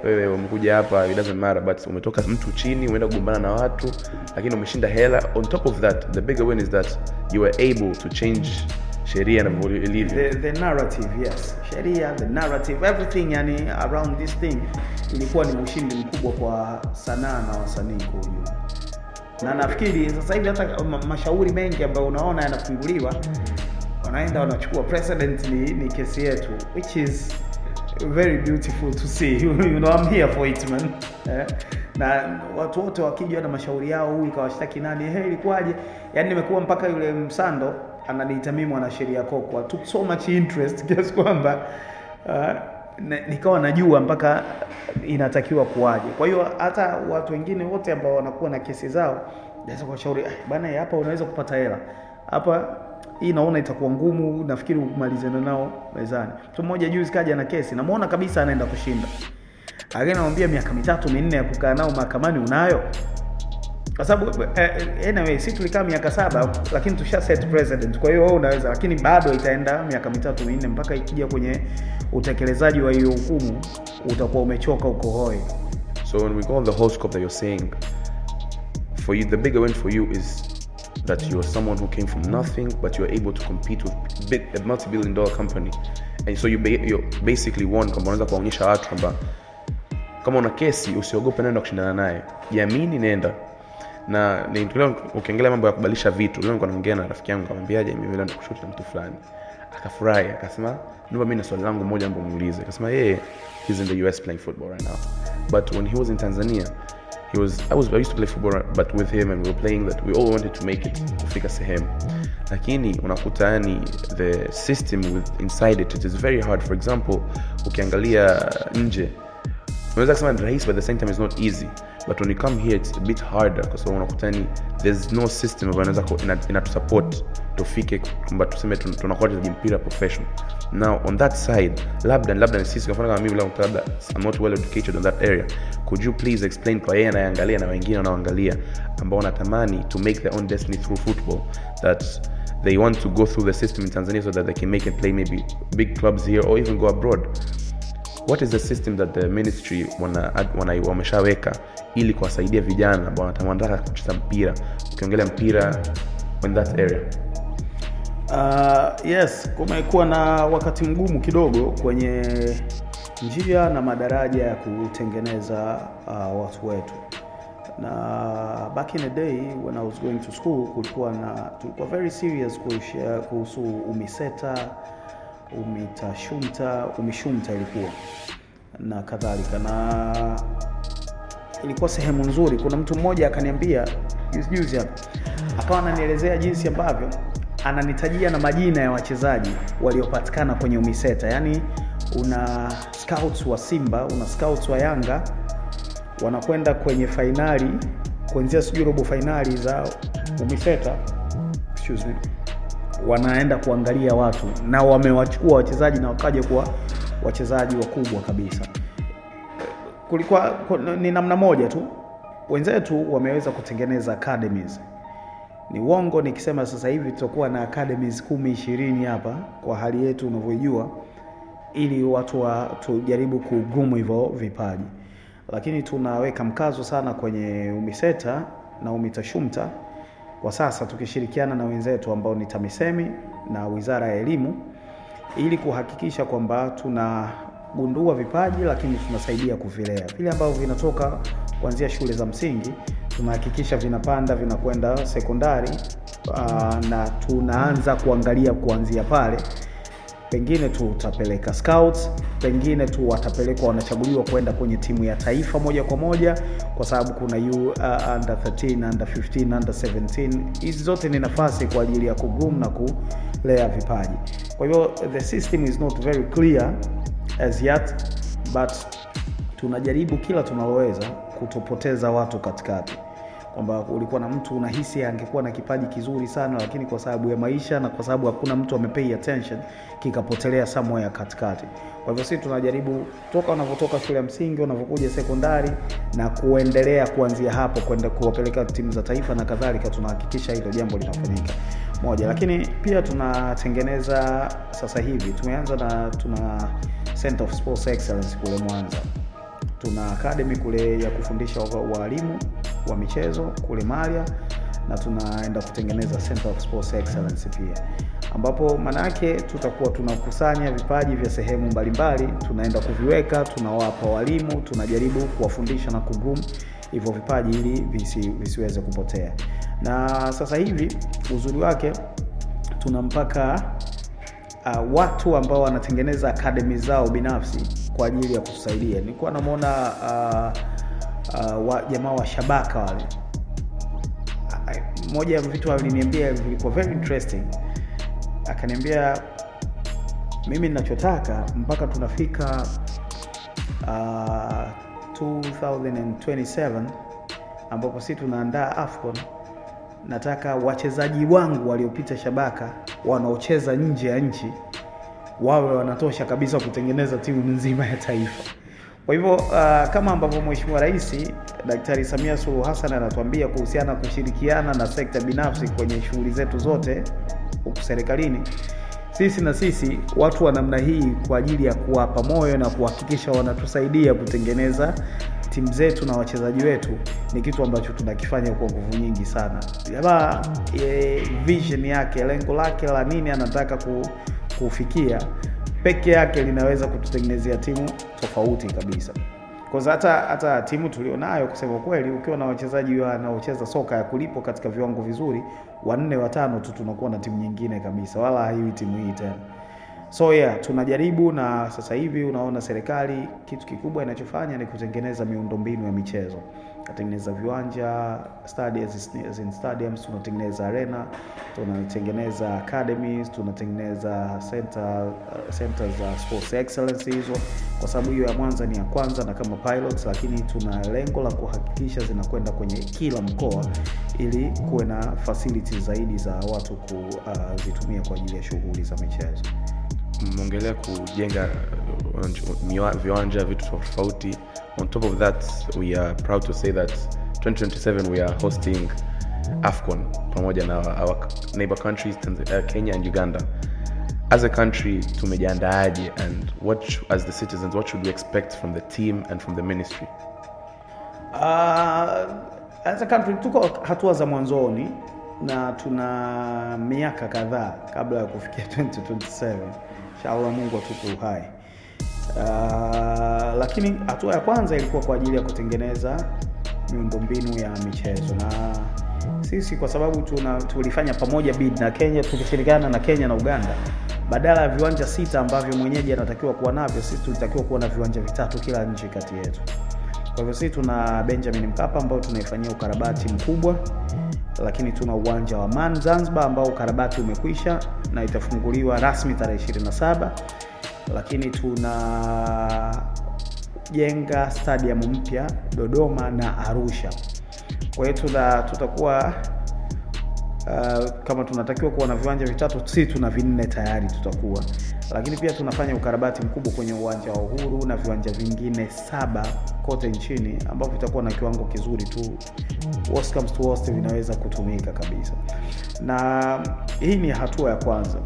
Wewe umekuja hapa it doesn't matter, but umetoka mtu chini uenda kugombana na watu lakini umeshinda hela. On top of that, the bigger win is that you were able to change sheria na the, the narrative. Yes, sheria, the narrative, everything yani around this thing ilikuwa ni ushindi mkubwa kwa sanaa na wasanii kwa ujumla. Na nafikiri sasa hivi hata mashauri mengi ambayo unaona yanafunguliwa wanaenda wanachukua precedent ni, ni kesi yetu, which is very beautiful to see. You, you know, I'm here for it, man. Eh? Na watu wote wakijua na mashauri yao, huyu kawashtaki nani, hey, ilikuwaje? Yaani nimekuwa mpaka yule Msando ananiita mimi mwanasheria koko. I took so much interest guess kwamba uh, nikawa najua mpaka inatakiwa kuwaje. Kwa hiyo hata watu wengine wote ambao wanakuwa na kesi zao, naweza kuwashauri, ah, bana hapa unaweza kupata hela. Hapa hii naona itakuwa ngumu, nafikiri kumalizana nao mezani. Mtu mmoja juzi kaja na kesi na muona kabisa anaenda kushinda. Again anamwambia miaka mitatu minne ya kukaa nao mahakamani unayo. Kwa sababu eh, anyway sisi tulikaa miaka saba lakini tusha set president. Kwa hiyo wewe unaweza, lakini bado itaenda miaka mitatu minne mpaka ikija kwenye utekelezaji wa hiyo hukumu utakuwa umechoka uko hoi. So when we go on the whole scope that you're saying for you, the bigger win for you is that you are someone who came from nothing but you are able to compete with big, a multi-billion dollar company, and so you ba- you basically won. Kama unaweza kuonyesha watu kwamba kama una kesi usiogope, nenda kushindana naye, jiamini, nenda na nilitolewa. Ukiangalia mambo ya kubadilisha vitu, leo nilikuwa naongea na rafiki yangu akamwambiaje, mimi nilienda kushoot na mtu fulani, akafurahi akasema niomba mimi na swali langu moja ambapo muulize. Akasema yeye yeah, he's in the U S playing football right now, but when he was in Tanzania He was I was I used to play football, but with him and we were playing that we all wanted to make it kufika sehemu. Lakini unakuta yani the system with inside it, it is very hard. For example, ukiangalia nje unaweza kusema ni rahisi, but at the same time it's not easy. But when you come here it's a bit harder because unakuta ni there's no system ambayo unaweza inatu support tufike kwamba tuseme tunakuwa ni mpira profession. Now on that side, labda labda sisi kwa mfano kama mimi labda labda I'm not well educated on that area, could you please explain kwa yeye anayeangalia na wengine wanaoangalia ambao wanatamani to make their own destiny through football, that they want to go through the system in Tanzania so that they can make and play maybe big clubs here or even go abroad? What is the system that the ministry wana wana wameshaweka ili kuwasaidia vijana ambao wanatamani kucheza mpira, ukiongelea mpira in that area? Uh, yes, kumekuwa na wakati mgumu kidogo kwenye njia na madaraja ya kutengeneza uh, watu wetu. Na back in the day when I was going to school kulikuwa na tulikuwa very serious kuhusu umiseta, umitashunta, umishunta ilikuwa. na kadhalika, na ilikuwa sehemu nzuri. Kuna mtu mmoja akaniambia juzi juzi hapa, akawa ananielezea jinsi ambavyo ananitajia na majina ya wachezaji waliopatikana kwenye umiseta. Yaani una scouts wa Simba, una scouts wa Yanga wanakwenda kwenye finali kuanzia sijui robo finali za umiseta, excuse me, wanaenda kuangalia watu na wamewachukua wachezaji na wakaja kuwa wachezaji wakubwa kabisa. Kulikuwa ni namna moja tu, wenzetu wameweza kutengeneza academies. Ni uongo nikisema sasa hivi tutakuwa na academies kumi ishirini hapa kwa hali yetu unavyojua, ili watu wa, tujaribu kugumu hivyo vipaji. Lakini tunaweka mkazo sana kwenye umiseta na umitashumta kwa sasa, tukishirikiana na wenzetu ambao ni TAMISEMI na Wizara ya Elimu, ili kuhakikisha kwamba tunagundua vipaji lakini tunasaidia kuvilea. Vile ambavyo vinatoka kuanzia shule za msingi tunahakikisha vinapanda vinakwenda sekondari, na tunaanza kuangalia kuanzia pale. Pengine tutapeleka scouts, pengine tu watapeleka wanachaguliwa kwenda kwenye timu ya taifa moja kwa moja, kwa sababu kuna U, uh, under thirteen, under fifteen, under seventeen. Hizi zote ni nafasi kwa ajili ya kugroom na kulea vipaji. Kwa hivyo the system is not very clear as yet, but tunajaribu kila tunaloweza kutopoteza watu katikati. Kwamba ulikuwa na mtu unahisi angekuwa na kipaji kizuri sana, lakini kwa sababu ya maisha na kwa sababu hakuna mtu amepay attention, kikapotelea somewhere katikati. Kwa hivyo sisi tunajaribu toka wanapotoka shule ya msingi, wanapokuja sekondari na kuendelea kuanzia hapo kwenda kuwapeleka timu za taifa na kadhalika, tunahakikisha hilo jambo linafanyika. Moja, lakini pia tunatengeneza sasa hivi, tumeanza na tuna Center of Sports Excellence kule Mwanza. Tuna academy kule ya kufundisha walimu wa michezo kule Maria, na tunaenda kutengeneza Center of Sports Excellence pia, ambapo maana yake tutakuwa tunakusanya vipaji vya sehemu mbalimbali, tunaenda kuviweka, tunawapa walimu, tunajaribu kuwafundisha na kugroom hivyo vipaji ili visi, visiweze kupotea. Na sasa hivi uzuri wake tunampaka uh, watu ambao wanatengeneza academy zao binafsi kwa ajili ya kutusaidia. Nilikuwa namuona uh, Uh, wa jamaa wa Shabaka wale. Uh, moja ya vitu aliniambia vilikuwa very interesting. Akaniambia mimi ninachotaka mpaka tunafika uh, twenty twenty-seven ambapo sisi tunaandaa AFCON, nataka wachezaji wangu waliopita Shabaka wanaocheza nje ya nchi wawe wanatosha kabisa kutengeneza timu nzima ya taifa. Kwa hivyo uh, kama ambavyo Mheshimiwa Rais Daktari Samia Suluhu Hassan anatuambia kuhusiana kushirikiana na sekta binafsi kwenye shughuli zetu zote huko serikalini, sisi na sisi watu wa namna hii kwa ajili ya kuwapa moyo na kuhakikisha wanatusaidia kutengeneza timu zetu na wachezaji wetu ni kitu ambacho tunakifanya kwa nguvu nyingi sana. Jamaa e, vision yake, lengo lake la nini anataka ku, kufikia peke yake linaweza kututengenezea timu tofauti kabisa. Kwa sababu hata hata timu tulionayo kusema kweli, ukiwa na wachezaji wanaocheza soka ya kulipo katika viwango vizuri wanne watano tu, tunakuwa na timu nyingine kabisa, wala haiwi timu hii tena. So yeah, tunajaribu. Na sasa hivi unaona serikali kitu kikubwa inachofanya ni kutengeneza miundombinu ya michezo. Tunatengeneza viwanja, stadiums, as in stadiums, tunatengeneza arena, tunatengeneza academies, tunatengeneza center uh, centers za sports excellence hizo. Kwa sababu hiyo ya Mwanza ni ya kwanza na kama pilots, lakini tuna lengo la kuhakikisha zinakwenda kwenye kila mkoa ili kuwe na facilities zaidi za watu kuzitumia uh, kwa ajili ya shughuli za michezo. Mnaongelea kujenga viwanja, vitu tofauti. On top of that, we are proud to say that twenty twenty-seven we are hosting AFCON pamoja na our neighbor countries Kenya and Uganda. As a country, tumejiandaaje, and what as the citizens, what should we expect from the team and from the ministry? Uh, as a country tuko hatua za mwanzoni na tuna miaka kadhaa kabla ya kufikia twenty twenty-seven. Inshallah Mungu atupe uhai. Uh, lakini hatua ya kwanza ilikuwa kwa ajili ya kutengeneza miundombinu ya michezo, na sisi kwa sababu tuna tulifanya pamoja bid na Kenya, tulishirikiana na Kenya na Uganda, Badala ya viwanja sita ambavyo mwenyeji anatakiwa kuwa navyo, sisi tulitakiwa kuwa na viwanja vitatu kila nchi kati yetu. Kwa hivyo sisi tuna Benjamin Mkapa ambao tunaifanyia ukarabati mkubwa, lakini tuna uwanja wa Man Zanzibar ambao ukarabati umekwisha na itafunguliwa rasmi tarehe ishirini na saba, lakini tuna jenga stadium mpya Dodoma na Arusha. Kwa hiyo tutakuwa Uh, kama tunatakiwa kuwa na viwanja vitatu, sisi tuna vinne tayari tutakuwa. Lakini pia tunafanya ukarabati mkubwa kwenye uwanja wa Uhuru na viwanja vingine saba kote nchini ambapo vitakuwa na kiwango kizuri tu. Worst comes to worst, vinaweza kutumika kabisa. Na hii ni hatua ya kwanza.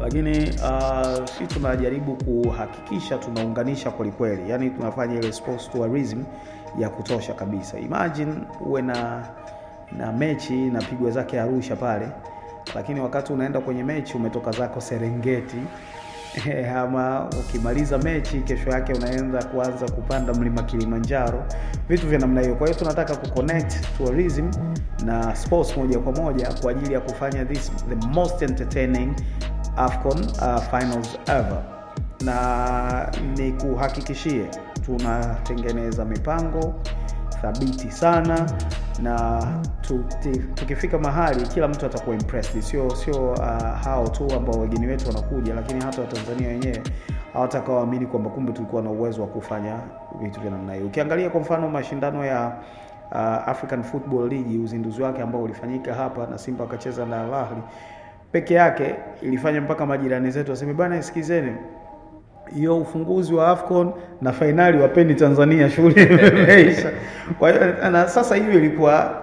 Lakini uh, sisi tunajaribu kuhakikisha tunaunganisha kwa kweli. Yaani tunafanya ile sports tourism ya kutosha kabisa. Imagine uwe na na mechi inapigwa zake Arusha pale, lakini wakati unaenda kwenye mechi umetoka zako Serengeti, ama ukimaliza mechi kesho yake unaenda kuanza kupanda mlima Kilimanjaro, vitu vya namna hiyo. Kwa hiyo tunataka kuconnect tourism na sports moja kwa moja kwa ajili ya kufanya this the most entertaining AFCON uh, finals ever. Na ni kuhakikishie tunatengeneza mipango thabiti sana, na tukifika mahali kila mtu atakuwa impressed, sio sio uh, hao tu ambao wageni wetu wanakuja, lakini hata Watanzania wenyewe hawatakaoamini kwamba kumbe tulikuwa na uwezo wa kufanya vitu vya namna hiyo. Ukiangalia kwa mfano mashindano ya uh, African Football League, uzinduzi wake ambao ulifanyika hapa na Simba akacheza na Al Ahly peke yake, ilifanya mpaka majirani zetu waseme, bana isikizeni, hiyo ufunguzi wa AFCON na finali wapeni Tanzania shule imeisha. Kwa hiyo na sasa hiyo ilikuwa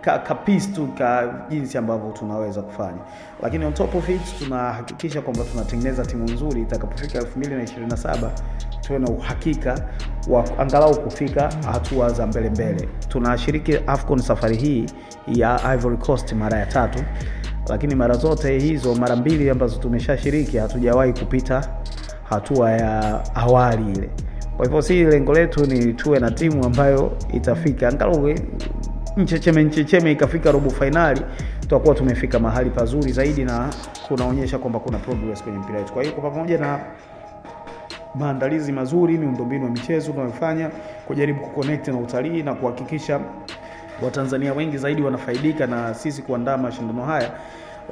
ka, ka piece tu ka jinsi ambavyo tunaweza kufanya. Lakini on top of it tunahakikisha kwamba tunatengeneza timu nzuri itakapofika elfu mbili na ishirini na saba tuwe na uhakika wa angalau kufika hatua za mbele mbele. Tunashiriki AFCON safari hii ya Ivory Coast mara ya tatu, lakini mara zote hizo mara mbili ambazo tumeshashiriki hatujawahi kupita hatua ya awali ile. Kwa hivyo si lengo letu ni tuwe na timu ambayo itafika angalau mchecheme mchecheme ikafika robo finali, tutakuwa tumefika mahali pazuri zaidi na kunaonyesha kwamba kuna progress kwenye mpira wetu. Kwa hiyo kwa pamoja na maandalizi mazuri, miundombinu ya michezo tunayofanya, kujaribu kuconnect na utalii na kuhakikisha Watanzania wengi zaidi wanafaidika na sisi kuandaa mashindano haya,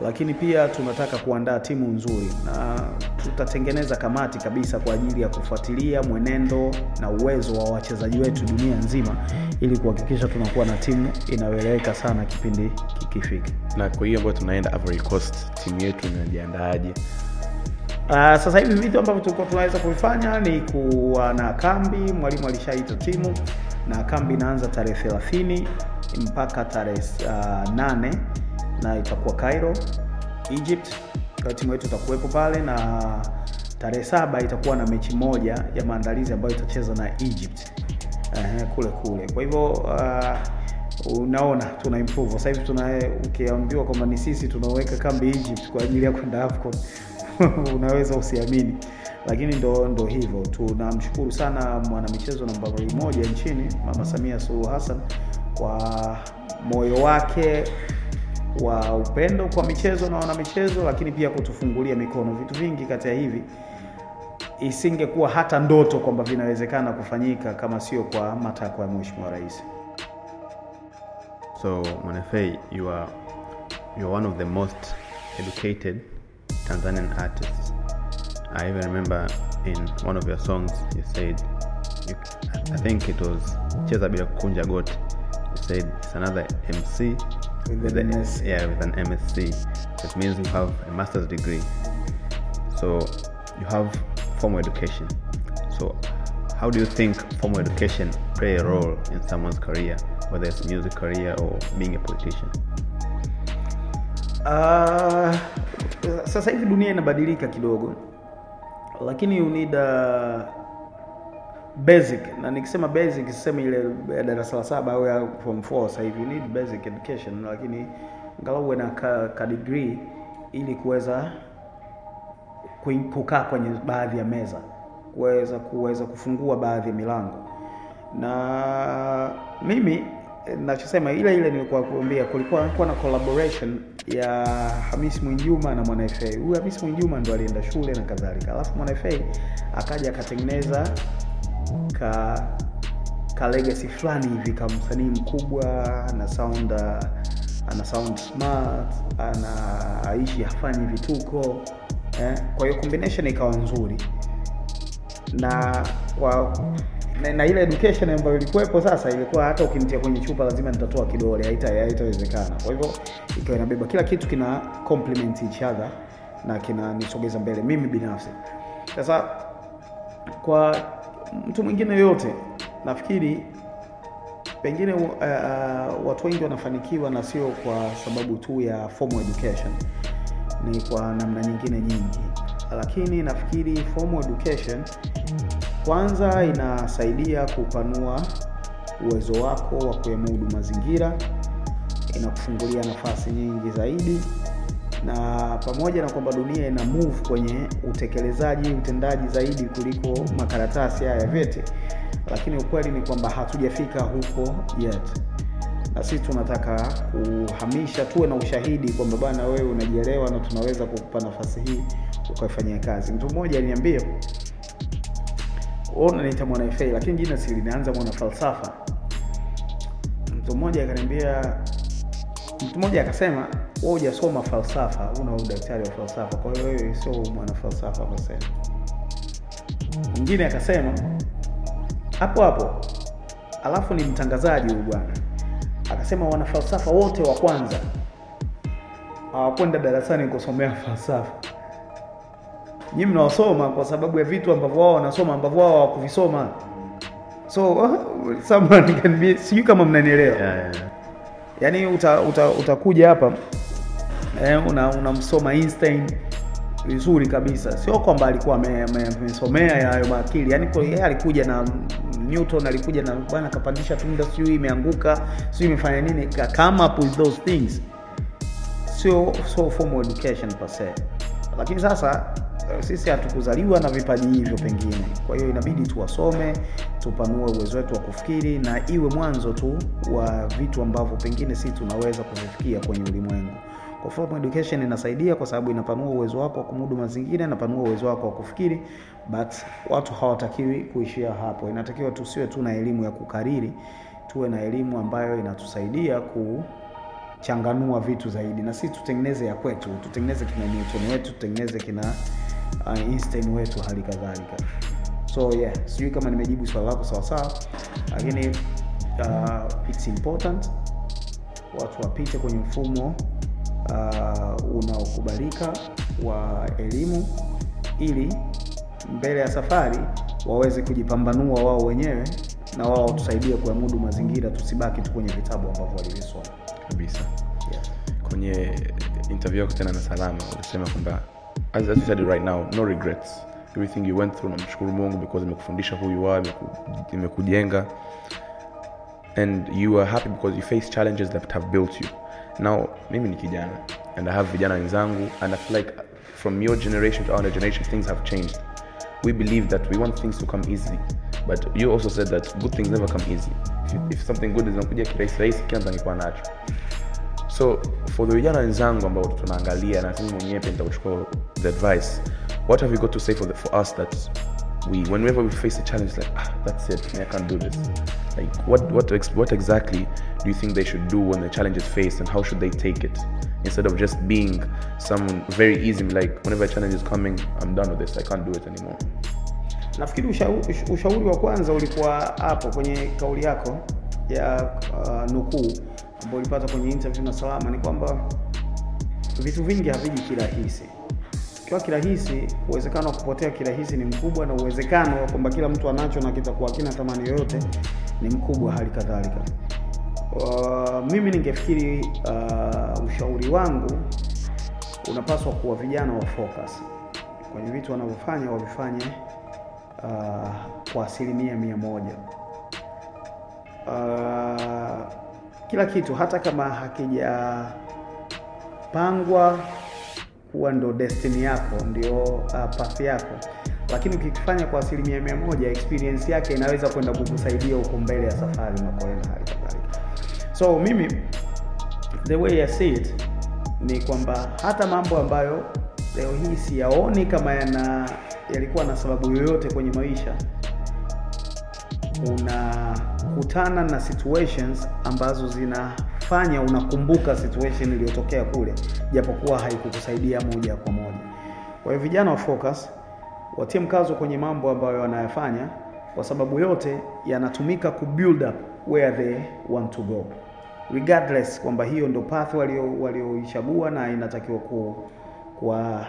lakini pia tunataka kuandaa timu nzuri na tutatengeneza kamati kabisa kwa ajili ya kufuatilia mwenendo na uwezo wa wachezaji wetu dunia nzima ili kuhakikisha tunakuwa na timu inayoeleweka sana kipindi kikifika. Na kwa hiyo ambapo tunaenda Ivory Coast, timu yetu inajiandaaje? Ah, sasa hivi vitu ambavyo tulikuwa tunaweza kufanya ni kuwa na kambi. Mwalimu alishaita timu na kambi inaanza tarehe thelathini mpaka tarehe nane, na itakuwa Kairo, Egypt. Kwa timu yetu itakuwepo pale, na tarehe saba itakuwa na mechi moja ya maandalizi ambayo itacheza na Egypt eh, kule kule. Kwa hivyo uh, unaona tuna improve. Sasa hivi tuna ukiambiwa kwamba ni sisi tunaweka kambi Egypt kwa ajili ya kwenda AFCON unaweza usiamini, lakini ndo ndo hivyo. Tunamshukuru sana mwanamichezo namba moja nchini Mama Samia Suluhu Hassan kwa moyo wake wa upendo kwa michezo na wanamichezo, lakini pia kutufungulia mikono. Vitu vingi kati ya hivi isingekuwa hata ndoto kwamba vinawezekana kufanyika kama sio kwa matakwa ya Mheshimiwa Rais. So MwanaFA, you are you're one of the most educated Tanzanian artists. I even remember in one of your songs you said you, I think it was Cheza Bila Kukunja Goti, you said it's another M C with an M S C. Yeah, with an M S C. That means you have a master's degree. So you have formal education. So how do you think formal education play a role in someone's career, whether it's music career or being a politician? Uh, sasa hivi dunia inabadilika kidogo, lakini you need a basic, na nikisema basic sisemi ile ya darasa la saba au ya form four. Sasa hivi you need basic education, lakini angalau uwe na ka, ka degree ili kuweza kukaa kwenye baadhi ya meza, kuweza kuweza kufungua baadhi ya milango. Na mimi nachosema ile ile nilikuwa kuambia, kulikuwa na collaboration ya Hamisi Mnyuma na MwanaFA. Huyu Hamisi Mnyuma ndo alienda shule na kadhalika. Alafu MwanaFA akaja akatengeneza ka ka legacy fulani hivi kama msanii mkubwa na sound ana sound smart, anaishi hafanyi vituko. Eh, kwa hiyo combination ikawa nzuri. Na kwa na, na ile education ambayo ilikuwepo sasa ilikuwa hata ukimtia kwenye chupa lazima nitatoa kidole, haita haitawezekana. Kwa hivyo ikiwa inabeba kila kitu, kina complement each other na kinanisogeza mbele mimi binafsi. Sasa kwa mtu mwingine yoyote nafikiri pengine uh, uh, watu wengi wanafanikiwa na sio kwa sababu tu ya formal education, ni kwa namna nyingine nyingi. Lakini nafikiri formal education kwanza inasaidia kupanua uwezo wako wa kuyamudu mazingira, inakufungulia nafasi nyingi zaidi, na pamoja na kwamba dunia ina move kwenye utekelezaji, utendaji zaidi kuliko makaratasi haya vyote, lakini ukweli ni kwamba hatujafika huko yet. Na sisi tunataka kuhamisha, tuwe na ushahidi kwamba bana wewe unajielewa na tunaweza kukupa nafasi hii ukafanyia kazi. Mtu mmoja aliniambia, ona naita MwanaFA lakini jina si linaanza Mwana Falsafa. Mtu mmoja akaniambia, mtu mmoja akasema wewe hujasoma falsafa, una udaktari wa falsafa, kwa hiyo wewe sio mwana falsafa kwa sasa. Mwingine akasema hapo hapo, alafu ni mtangazaji huyu bwana, akasema wana falsafa wote wa kwanza hawakwenda darasani kusomea falsafa. Nyinyi mnawasoma kwa sababu ya vitu ambavyo wao wanasoma ambavyo wao hawakuvisoma. So uh, someone can be, sijui kama mnanielewa. Yeah, yeah. Yaani uta, uta, utakuja hapa eh, una unamsoma Einstein vizuri kabisa. Sio kwamba alikuwa amesomea hayo maakili. Yaani kwa yeye alikuja na Newton, alikuja na bwana kapandisha tunda, sijui imeanguka, sijui imefanya nini, come up with those things. Sio so formal education per se. Lakini sasa sisi hatukuzaliwa na vipaji hivyo pengine. Kwa hiyo inabidi tuwasome, tupanue uwezo wetu wa kufikiri na iwe mwanzo tu wa vitu ambavyo pengine sisi tunaweza kufikia kwenye ulimwengu. Kwa formal education inasaidia kwa sababu inapanua uwezo wako wa kumudu mazingira, inapanua uwezo wako wa kufikiri, but watu hawatakiwi kuishia hapo. Inatakiwa tusiwe tu na elimu ya kukariri, tuwe na elimu ambayo inatusaidia ku changanua vitu zaidi, na sisi tutengeneze ya kwetu, tutengeneze kina Newton wetu, tutengeneze kina uh, Einstein wetu hali kadhalika. So yeah, sijui kama nimejibu swali lako sawa sawa, lakini uh, it's important watu wapite kwenye mfumo uh, unaokubalika wa elimu ili mbele ya safari waweze kujipambanua wao wenyewe na wao tusaidie kuamudu mazingira, tusibaki tu kwenye vitabu ambavyo walivisoma kabisa. Yes. Kwenye interview yako tena na Salama ulisema kwamba as, as you said it right now, no regrets, everything you went through, namshukuru Mungu because nimekufundisha who you are, nimekujenga, and you are happy because you face challenges that have built you. Now mimi ni kijana and I have vijana wenzangu, and I feel like from your generation to our generation things have changed. We believe that we want things to come easily, but you also said that good things never come easy. If, if something good zinakuja kirahisi rahisi kianza nikuwa nacho. So for the vijana wenzangu ambao tunaangalia na mimi mwenyewe pia nitakuchukua the advice, what have you got to say for the, for us that we whenever we face a challenge like ah, that's it, I can't do this, like what what what exactly do you think they should do when the challenge is faced, and how should they take it instead of just being someone very easy like whenever a challenge is coming I'm done with this, I can't do it anymore? Nafikiri ushauri usha wa kwanza ulikuwa hapo kwenye kauli yako ya uh, nukuu ambayo ulipata kwenye interview na Salama, ni kwamba vitu vingi haviji kirahisi. Kwa kirahisi, uwezekano wa kupotea kirahisi ni mkubwa, na uwezekano wa kwamba kila mtu anacho na kitakuwa kina thamani yoyote ni mkubwa hali kadhalika. Uh, mimi ningefikiri uh, ushauri wangu unapaswa kuwa vijana wa focus kwenye vitu wanavyofanya, wavifanye Uh, kwa asilimia mia moja. Uh, kila kitu hata kama hakijapangwa kuwa ndo destiny yako, ndio uh, path yako, lakini ukifanya kwa asilimia mia moja, experience yake inaweza kwenda kukusaidia uko mbele ya safari na kwenda hali kadhalika. So mimi the way I see it ni kwamba hata mambo ambayo leo hii siyaoni kama yana yalikuwa na sababu yoyote kwenye maisha, unakutana na situations ambazo zinafanya unakumbuka situation iliyotokea kule, japokuwa haikukusaidia moja kwa moja. Kwa hiyo vijana wa focus watie mkazo kwenye mambo ambayo wanayafanya, kwa sababu yote yanatumika ku build up where they want to go, regardless kwamba hiyo ndo path walio walioichagua na inatakiwa ku kwa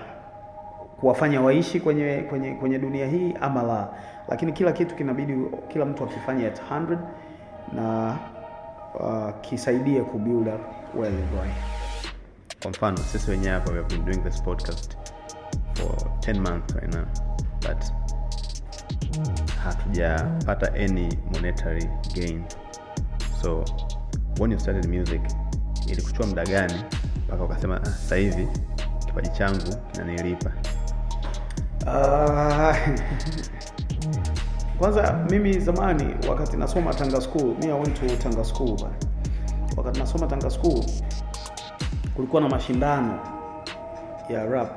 kuwafanya waishi kwenye kwenye kwenye dunia hii ama la. Lakini kila kitu kinabidi kila mtu akifanye at one hundred na uh, kisaidie ku build up where they going. Kwa mfano sisi wenyewe hapa we have been doing this podcast for ten months right now, but hatujapata any monetary gain. So when you started music, ilikuchukua muda gani mpaka ukasema sasa hivi kipaji changu kinanilipa? Ah uh, kwanza mimi zamani wakati nasoma Tanga School, mimi I went to Tanga School bana. Wakati nasoma Tanga School kulikuwa na mashindano ya rap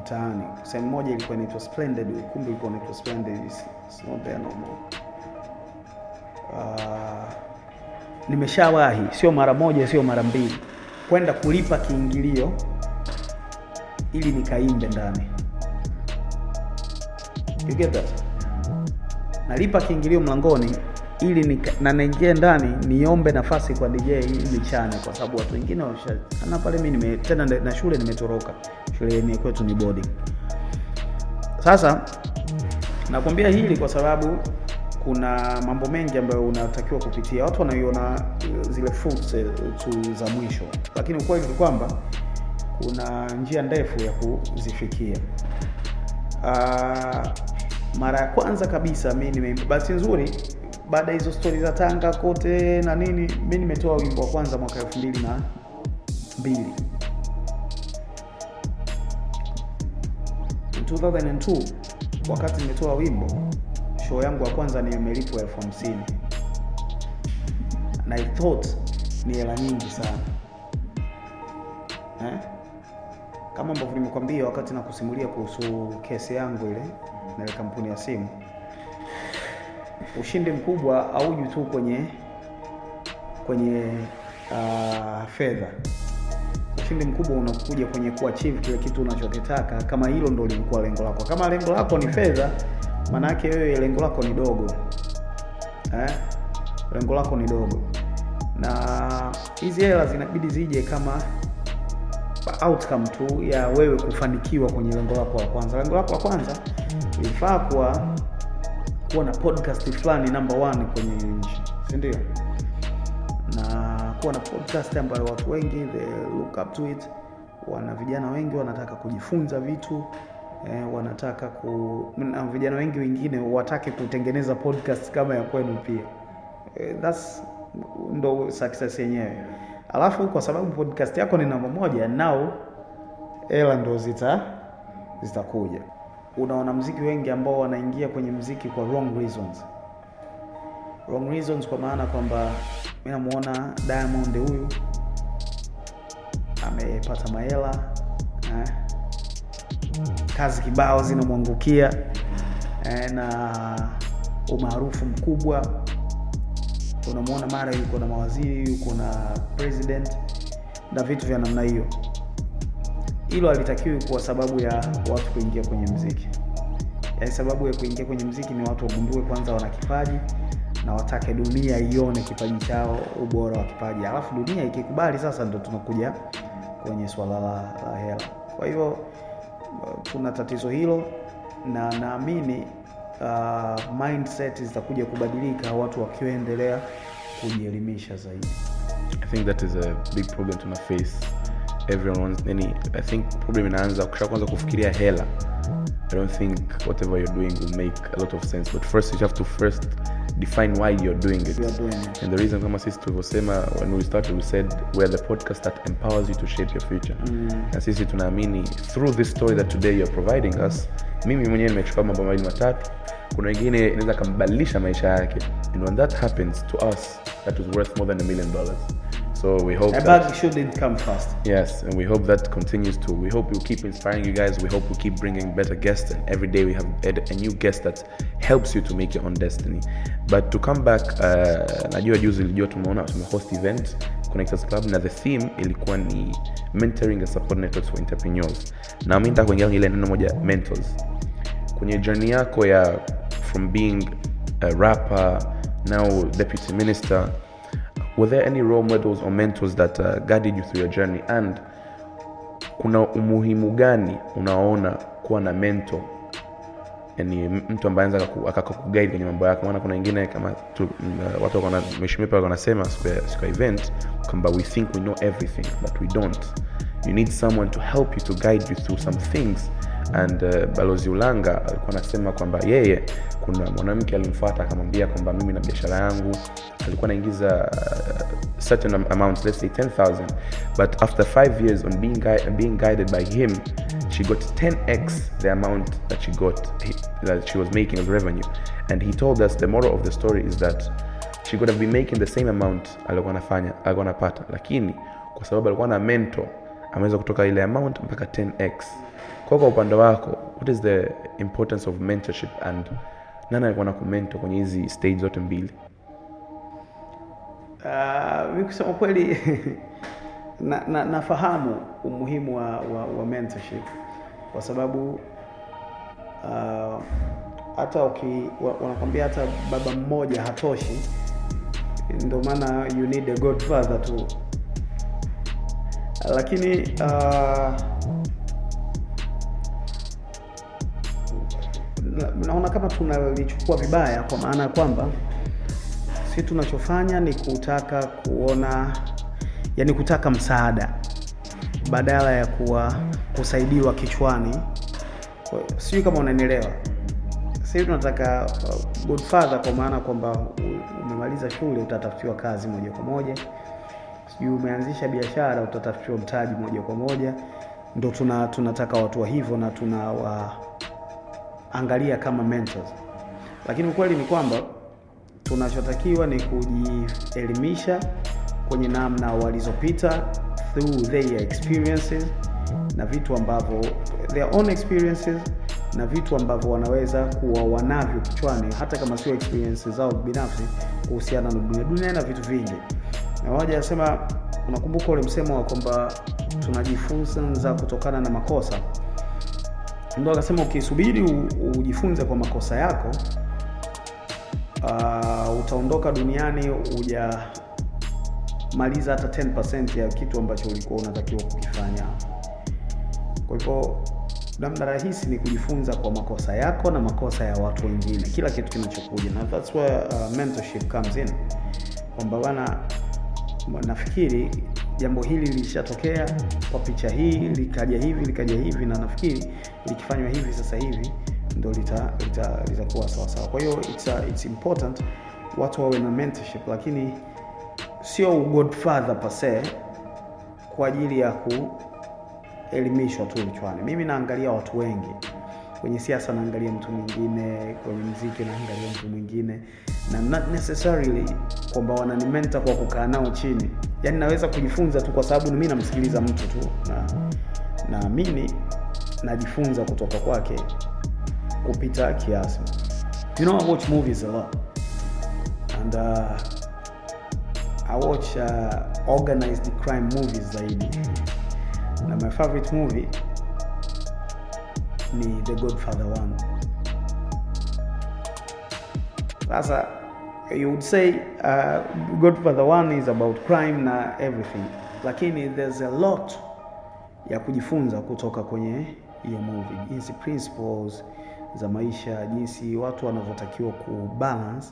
mtaani. Sehemu moja ilikuwa inaitwa Splendid, ukumbi ulikuwa unaitwa Splendid. It's not there no more. Ah nimeshawahi sio mara moja sio mara mbili kwenda kulipa kiingilio ili nikaimbe ndani. You get that? Nalipa kiingilio mlangoni ili nika, na naingia ndani niombe nafasi kwa D J ili nichane, kwa sababu watu wengine wameshana pale. Mimi nime tena na shule nimetoroka. Shule ni kwetu ni boarding. Sasa nakwambia hili kwa sababu kuna mambo mengi ambayo unatakiwa kupitia. Watu wanaiona zile fruits za mwisho, lakini ukweli ni kwamba kuna njia ndefu ya kuzifikia. Uh, mara ya kwanza kabisa mimi nimeimba, basi nzuri, baada hizo stories za Tanga kote na nini, mimi nimetoa wimbo wa kwanza mwaka elfu mbili na mbili. two thousand two wakati nimetoa wimbo, show yangu ya kwanza nimelipwa elfu hamsini. And I thought ni hela nyingi sana. Eh? Kama ambavyo nimekwambia wakati nakusimulia kuhusu kesi yangu ile na ile kampuni ya simu. Ushindi mkubwa au yutu kwenye kwenye uh, fedha. Ushindi mkubwa unakuja kwenye kuachieve kile kitu unachokitaka, kama hilo ndio lilikuwa lengo lako. Kama lengo lako ni fedha, maana yake wewe lengo lako ni dogo. Eh? Lengo lako ni dogo. Na hizi hela zinabidi zije kama outcome tu ya wewe kufanikiwa kwenye lengo lako la kwanza. Lengo lako la kwanza lifaa kwa kuwa na podcast fulani number one kwenye nchi, si ndio? Na kuwa na podcast ambayo watu wengi they look up to it. Wana vijana wengi wanataka kujifunza vitu. Eh, wanataka ku na vijana wengi wengine watake kutengeneza podcast kama ya kwenu pia. Eh, that's ndo success yenyewe. Alafu kwa sababu podcast yako ni namba moja, nao hela ndo zita zitakuja. Unaona muziki wengi ambao wanaingia kwenye muziki kwa wrong reasons. Wrong reasons kwa maana kwamba mimi namuona Diamond huyu amepata mahela, eh, kazi kibao zinamwangukia, eh, na umaarufu mkubwa. Unamuona mara yuko na mawaziri, yuko na president na vitu vya namna hiyo. Hilo alitakiwi kwa sababu ya watu kuingia kwenye muziki. Yaani sababu ya kuingia kwenye muziki ni watu wagundue kwanza wana kipaji na watake dunia ione kipaji chao, ubora wa kipaji. Alafu dunia ikikubali sasa ndio tunakuja kwenye swala la, la hela. Kwa hivyo tuna tatizo hilo, na naamini uh, mindset zitakuja kubadilika watu wakiendelea kujielimisha zaidi. I think that is a big problem to my face. Everyone's any I think problem inaanza ukishaanza kufikiria hela. I don't think whatever you're doing will make a lot of sense, but first you have to first define why you're doing it. You're doing it. And the reason kama sisi tulivyosema when we started, we said we're the podcast that empowers you to shape your future. Mm. Na sisi tunaamini through this story that today you're providing us, mimi mwenyewe nimechukua mambo mawili matatu, kuna wengine inaweza kumbadilisha maisha yake. And when that happens to us, that was worth more than a million dollars. So we hope a bag shouldn't come fast. Yes, and we hope that continues to. We hope we'll keep inspiring you guys. We hope we'll keep bringing better guests. And every day we have a new guest that helps you to make your own destiny. But to come back, najua juzi ilijua tumeona tumehost event Connectors Club na the theme ilikuwa ni mentoring and support networks for entrepreneurs. Na mimi nataka kuingia kwenye ile neno moja, mentors. Kwenye journey yako ya from being a rapper, now deputy minister, were there any role models or mentors that uh, guided you through your journey? And kuna umuhimu gani unaona kuwa na mentor? Yani mtu ambaye anza akakuguide kwenye mambo yako, maana kuna wengine kama tu, uh, watu wana mheshimiwa pale wanasema siku ya event kwamba we think we know everything but we don't. You need someone to help you, to guide you through some things. And uh, Balozi Ulanga alikuwa anasema kwamba yeye yeah, kuna mwanamke alimfuata akamwambia kwamba mimi na biashara yangu alikuwa anaingiza uh, certain amounts, let's say ten thousand, but after five years on being gui- being guided by him, she got ten x the amount that she got he, that she was making as revenue. And he told us the moral of the story is that she could have been making the same amount alikuwa anafanya alikuwa anapata, lakini kwa sababu alikuwa na mentor ameweza kutoka ile amount mpaka ten x. Kwa kwa upande wako, what is the importance of mentorship and nani alikuwa anakumentor kwenye hizi stage zote mbili? Uh, mimi kusema kweli na, na nafahamu umuhimu wa, wa, wa mentorship kwa sababu uh, hata uki wanakuambia hata baba mmoja hatoshi, ndio maana you need a Godfather tu. Lakini uh, naona kama tunalichukua vibaya kwa maana ya kwamba sisi tunachofanya ni kutaka kuona, yani kutaka msaada badala ya kuwa kusaidiwa kichwani. Sio kama unanielewa. Sisi tunataka Godfather kwa maana kwamba umemaliza shule utatafutiwa kazi moja kwa moja. Sio umeanzisha biashara utatafutiwa mtaji moja kwa moja. Ndio tuna tunataka watu wa hivyo na tunawa angalia kama mentors. Lakini ukweli ni kwamba tunachotakiwa ni kujielimisha kwenye namna walizopita through their experiences na vitu ambavyo their own experiences na vitu ambavyo wanaweza kuwa wanavyo kichwani hata kama sio experiences zao binafsi kuhusiana na dunia dunia na vitu vingi. Na waje anasema, unakumbuka ule msemo wa kwamba tunajifunza kutokana na makosa? Ndio akasema ukisubiri ujifunze kwa makosa yako uh, utaondoka duniani hujamaliza hata ten percent ya kitu ambacho ulikuwa unatakiwa kukifanya. Kwa hivyo namna rahisi ni kujifunza kwa makosa yako na makosa ya watu wengine, kila kitu kinachokuja. Na that's where uh, mentorship comes in. Kwamba bwana, nafikiri jambo hili lishatokea kwa picha hii, likaja hivi, likaja hivi, na nafikiri likifanywa hivi sasa hivi ndio lita lita litakuwa sawa sawa. Kwa hiyo it's a, it's important watu wawe na mentorship, lakini sio Godfather per se kwa ajili ya kuelimishwa tu mchwani. Mimi naangalia watu wengi. Kwenye siasa naangalia mtu mwingine, kwenye muziki naangalia mtu mwingine, na not necessarily kwamba wananimentor kwa kukaa nao chini. Yaani naweza kujifunza tu kwa sababu mimi namsikiliza mtu tu na naamini najifunza kutoka kwake kupita kiasi. You know, I watch movies a lot. And uh, I watch uh, organized crime movies zaidi. Na my favorite movie ni The Godfather one. Sasa you would say uh, Godfather one is about crime na everything, lakini there's a lot ya kujifunza kutoka kwenye hiyo movie, jinsi principles za maisha, jinsi watu wanavyotakiwa kubalance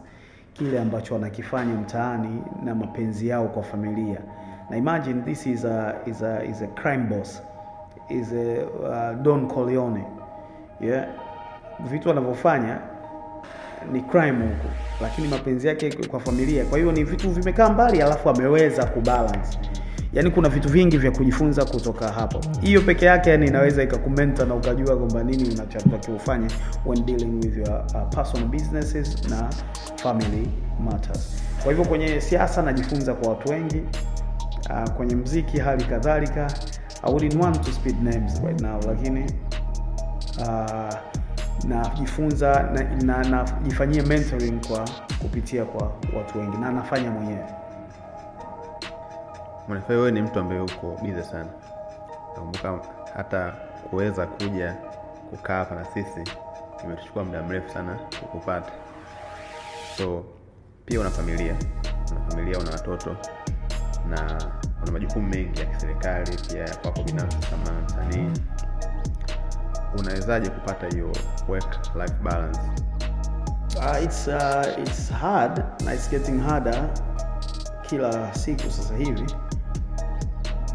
kile ambacho wanakifanya mtaani na mapenzi yao kwa familia. Na imagine this is a is a is a crime boss, is a uh, Don Corleone. Yeah, vitu wanavyofanya ni crime huko, lakini mapenzi yake kwa familia. Kwa hiyo ni vitu vimekaa mbali alafu ameweza kubalance. Yaani kuna vitu vingi vya kujifunza kutoka hapo. Hiyo peke yake yani inaweza ikakumenta na ukajua kwamba nini unachotakiwa ufanye when dealing with your uh, personal businesses na family matters. Kwa hivyo kwenye siasa najifunza kwa watu wengi, uh, kwenye muziki hali kadhalika. I wouldn't want to speak names right now, lakini uh, najifunza na nafanyia na, mentoring kwa kupitia kwa watu wengi na nafanya mwenyewe. MwanaFA, wewe ni mtu ambaye uko busy sana. Nakumbuka hata kuweza kuja kukaa hapa na sisi imetuchukua muda mrefu sana kukupata. So pia una familia, una familia, una watoto na una majukumu mengi ya kiserikali pia ya kwako binafsi kama msanii. Unawezaje kupata hiyo work life balance? Uh, it's uh, it's hard, and it's getting harder kila siku sasa hivi.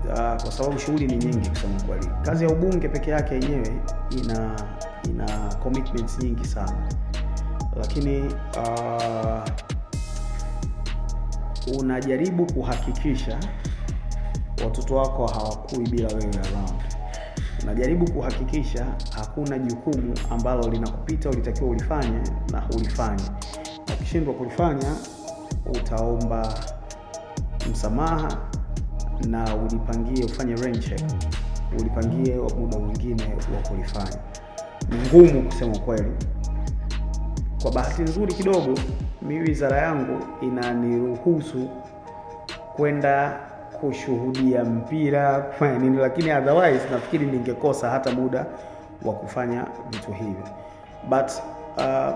Uh, kwa sababu shughuli ni nyingi kusema kweli. Kazi ya ubunge peke yake yenyewe ina ina commitments nyingi sana. Lakini uh, unajaribu kuhakikisha watoto wako hawakui bila wewe around. Unajaribu kuhakikisha hakuna jukumu ambalo linakupita ulitakiwa ulifanye na ulifanye. Ukishindwa kulifanya utaomba msamaha na ulipangie ufanye rain check. Ulipangie muda mwingine wa kulifanya. Ni ngumu kusema kweli. Kwa bahati nzuri kidogo, mimi wizara yangu inaniruhusu kwenda kushuhudia mpira kufanya nini, lakini otherwise nafikiri ningekosa hata muda wa kufanya vitu hivi. But uh,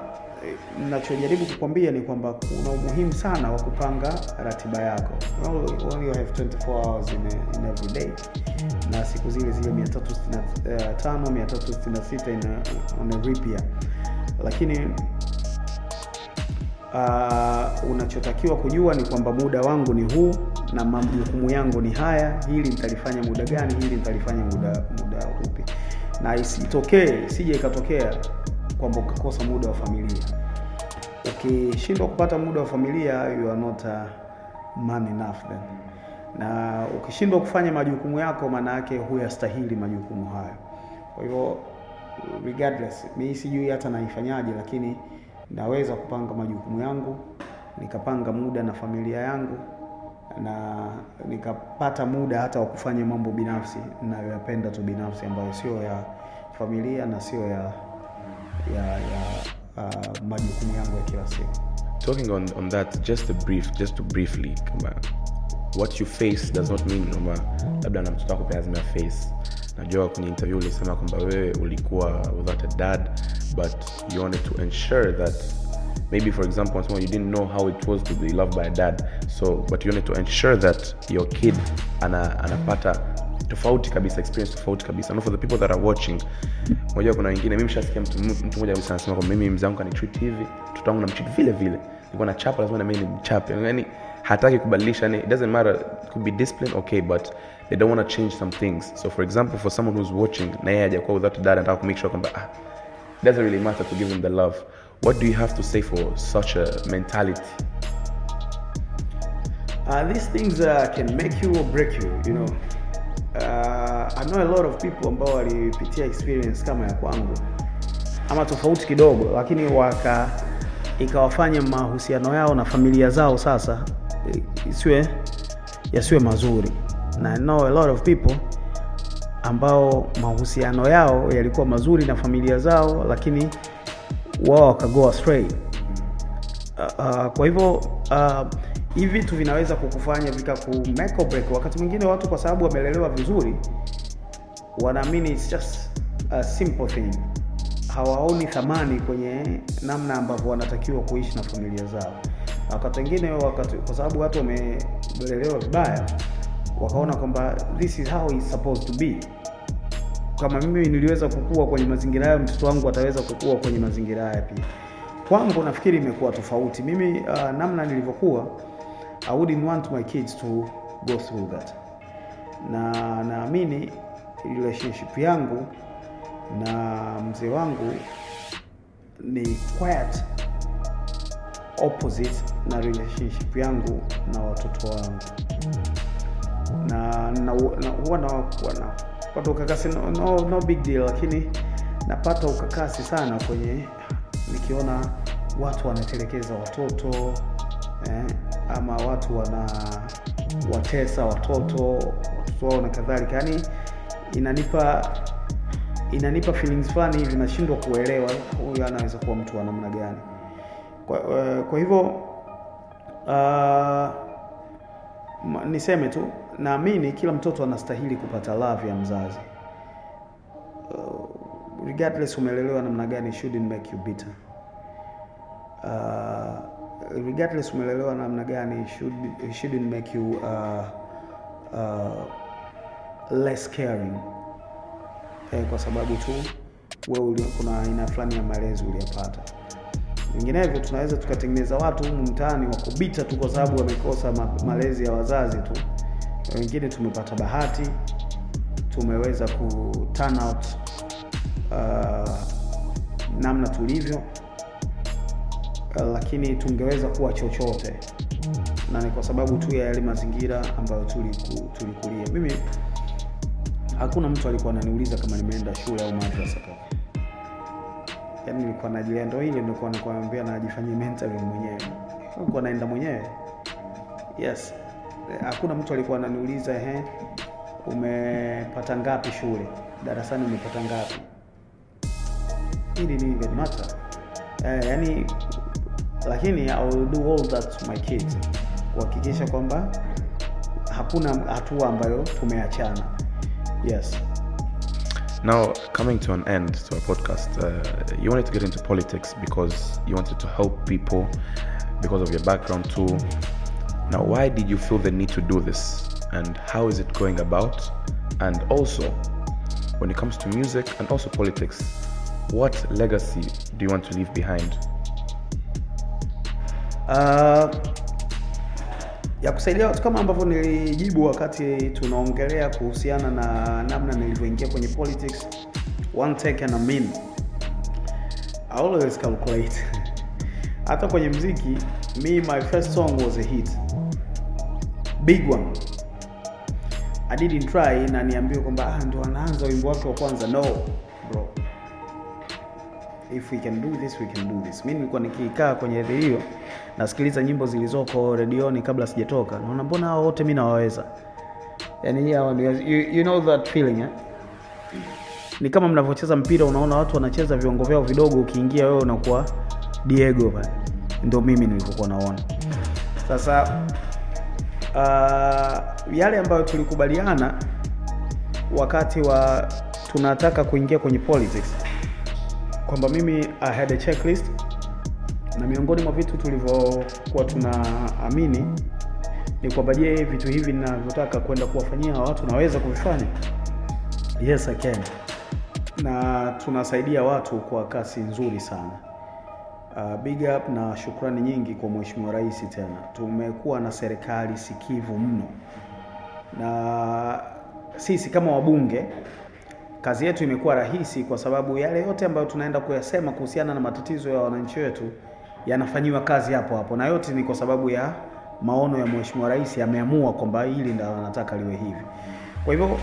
ninachojaribu kukwambia ni kwamba kuna umuhimu sana wa kupanga ratiba yako. You only have twenty-four hours in, a, in every day. Na siku zile zile three sixty-five, three sixty-six in a, on a leap year. Lakini Uh, unachotakiwa kujua ni kwamba muda wangu ni huu na majukumu yangu ni haya, hili nitalifanya muda gani, hili nitalifanya muda muda upi. Na isitokee, sije ikatokea kwamba ukakosa muda wa familia. Ukishindwa kupata muda wa familia, you are not a man enough then. Na ukishindwa kufanya majukumu yako, maana yake huyastahili majukumu hayo. Kwa hivyo regardless, mimi sijui hata naifanyaje, lakini naweza kupanga majukumu yangu, nikapanga muda na familia yangu, na nikapata muda hata wa kufanya mambo binafsi ninayoyapenda tu binafsi, ambayo sio ya familia na sio ya ya ya uh, majukumu yangu ya kila siku. Talking on on that, just a brief just to briefly kama what you face does not mean kwamba labda namtaka kupea azima face. Najua kwenye interview ulisema kwamba wewe ulikuwa without a dad, but you wanted to ensure that maybe for example once more you didn't know how it was to be loved by a dad, so but you wanted to ensure that your kid ana anapata tofauti kabisa, experience tofauti kabisa. And for the people that are watching, unajua kuna wengine, mimi mshasikia mtu mtu mmoja alisema kwamba mimi mzangu kanitreat hivi, mtoto wangu namtreat vile vile, nilikuwa nachapa lazima na mimi nimchape, yani hataki kubadilisha. It doesn't matter, it could be discipline, okay, but they don't want to change some things. So for example, for someone who's watching na yeye hajakuwa without a dad and how to make sure kwamba ah, it doesn't really matter to give him the love. What do you have to say for such a mentality? Uh, these things uh, can make you or break you, you know. Uh, I know a lot of people ambao walipitia experience kama ya kwangu, ama tofauti kidogo, lakini waka ikawafanya mahusiano yao na familia zao sasa isiwe yasiwe mazuri. Na I know a lot of people ambao mahusiano yao yalikuwa mazuri na familia zao, lakini wao wakagoa astray. Uh, uh, kwa hivyo hivi uh, vitu vinaweza kukufanya vikaku make or break. Wakati mwingine watu kwa sababu wamelelewa vizuri wanaamini it's just a simple thing. Hawaoni thamani kwenye namna ambavyo wanatakiwa kuishi na familia zao. Wakati wengine wakati kwa sababu watu wamelelewa vibaya wakaona kwamba this is how it's supposed to be. Kama mimi niliweza kukua kwenye mazingira haya, mtoto wangu ataweza kukua kwenye mazingira haya pia. Kwangu nafikiri imekuwa tofauti. Mimi uh, namna nilivyokuwa, I wouldn't want my kids to go through that. Na naamini relationship yangu na mzee wangu ni quite opposite na relationship yangu na watoto wangu. Na na huwa na kuona kwa ukakasi, no, no no big deal, lakini napata ukakasi sana kwenye nikiona watu wanatelekeza watoto, kama watu wana watesa watoto watoto wao na kadhalika, yani inanipa inanipa feelings fulani hivi, nashindwa kuelewa huyu anaweza kuwa mtu wa namna gani. Kwa uh, kwa hivyo uh, niseme tu naamini kila mtoto anastahili kupata love ya mzazi. Uh, regardless umelelewa namna gani, shouldn't make you bitter. Uh, regardless umelelewa namna gani, should shouldn't make you uh, uh, less caring. Eh, kwa sababu tu wewe kuna aina fulani ya malezi uliyopata. Vinginevyo tunaweza tukatengeneza watu humu mtaani wako bita tu kwa sababu wamekosa ma- malezi ya wazazi tu. Wengine tumepata bahati, tumeweza ku turn out uh, namna tulivyo, uh, lakini tungeweza kuwa chochote, na ni kwa sababu tu ya yale mazingira ambayo tuliku, tulikulia. Mimi hakuna mtu alikuwa ananiuliza kama nimeenda shule au madrasa kaka. Yaani nilikuwa najilia ndio ile nilikuwa nakwambia na ajifanyie mentoring mwenyewe. Nilikuwa naenda mwenyewe. Yes. Hakuna mtu alikuwa ananiuliza ehe umepata ngapi shule? Darasani umepata ngapi? Ili ni even matter. Eh, yaani lakini I will do all that to my kids. Kuhakikisha kwamba hakuna hatua ambayo tumeachana. Yes. Now, coming to an end to our podcast, uh, you wanted to get into politics because you wanted to help people because of your background too. Now, why did you feel the need to do this? And how is it going about? And also, when it comes to music and also politics, what legacy do you want to leave behind? Uh... ya kusaidia watu kama ambavyo nilijibu wakati tunaongelea kuhusiana na namna nilivyoingia kwenye politics. One take and a mean, I always calculate. Hata kwenye muziki, me my first song was a hit, big one. I didn't try na niambiwa kwamba ah ndo anaanza wimbo wake wa kwanza. No bro, if we can do this we can do this. Mimi nilikuwa nikikaa kwenye redio nasikiliza nyimbo zilizoko redioni kabla sijatoka, naona mbona hao wote mimi nawaweza. Yani hao you, you know that feeling eh? Ni kama mnavyocheza mpira, unaona watu wanacheza viungo vyao vidogo, ukiingia wewe unakuwa Diego bana. Ndio mimi nilikuwa naona. Sasa uh, yale ambayo tulikubaliana wakati wa tunataka kuingia kwenye politics kwamba mimi I had a checklist, na miongoni mwa vitu tulivyokuwa tunaamini ni kwamba je, vitu hivi ninavyotaka kwenda kuwafanyia watu naweza kuvifanya? Yes I can. Na tunasaidia watu kwa kasi nzuri sana. Uh, big up na shukrani nyingi kwa Mheshimiwa Rais. Tena tumekuwa na serikali sikivu mno, na sisi kama wabunge kazi yetu imekuwa rahisi kwa sababu yale yote ambayo tunaenda kuyasema kuhusiana na matatizo ya wananchi wetu yanafanywa kazi hapo hapo, na yote ni kwa sababu ya maono ya Mheshimiwa Rais. Ameamua kwamba hili ndio anataka liwe hivi. Kwa hivyo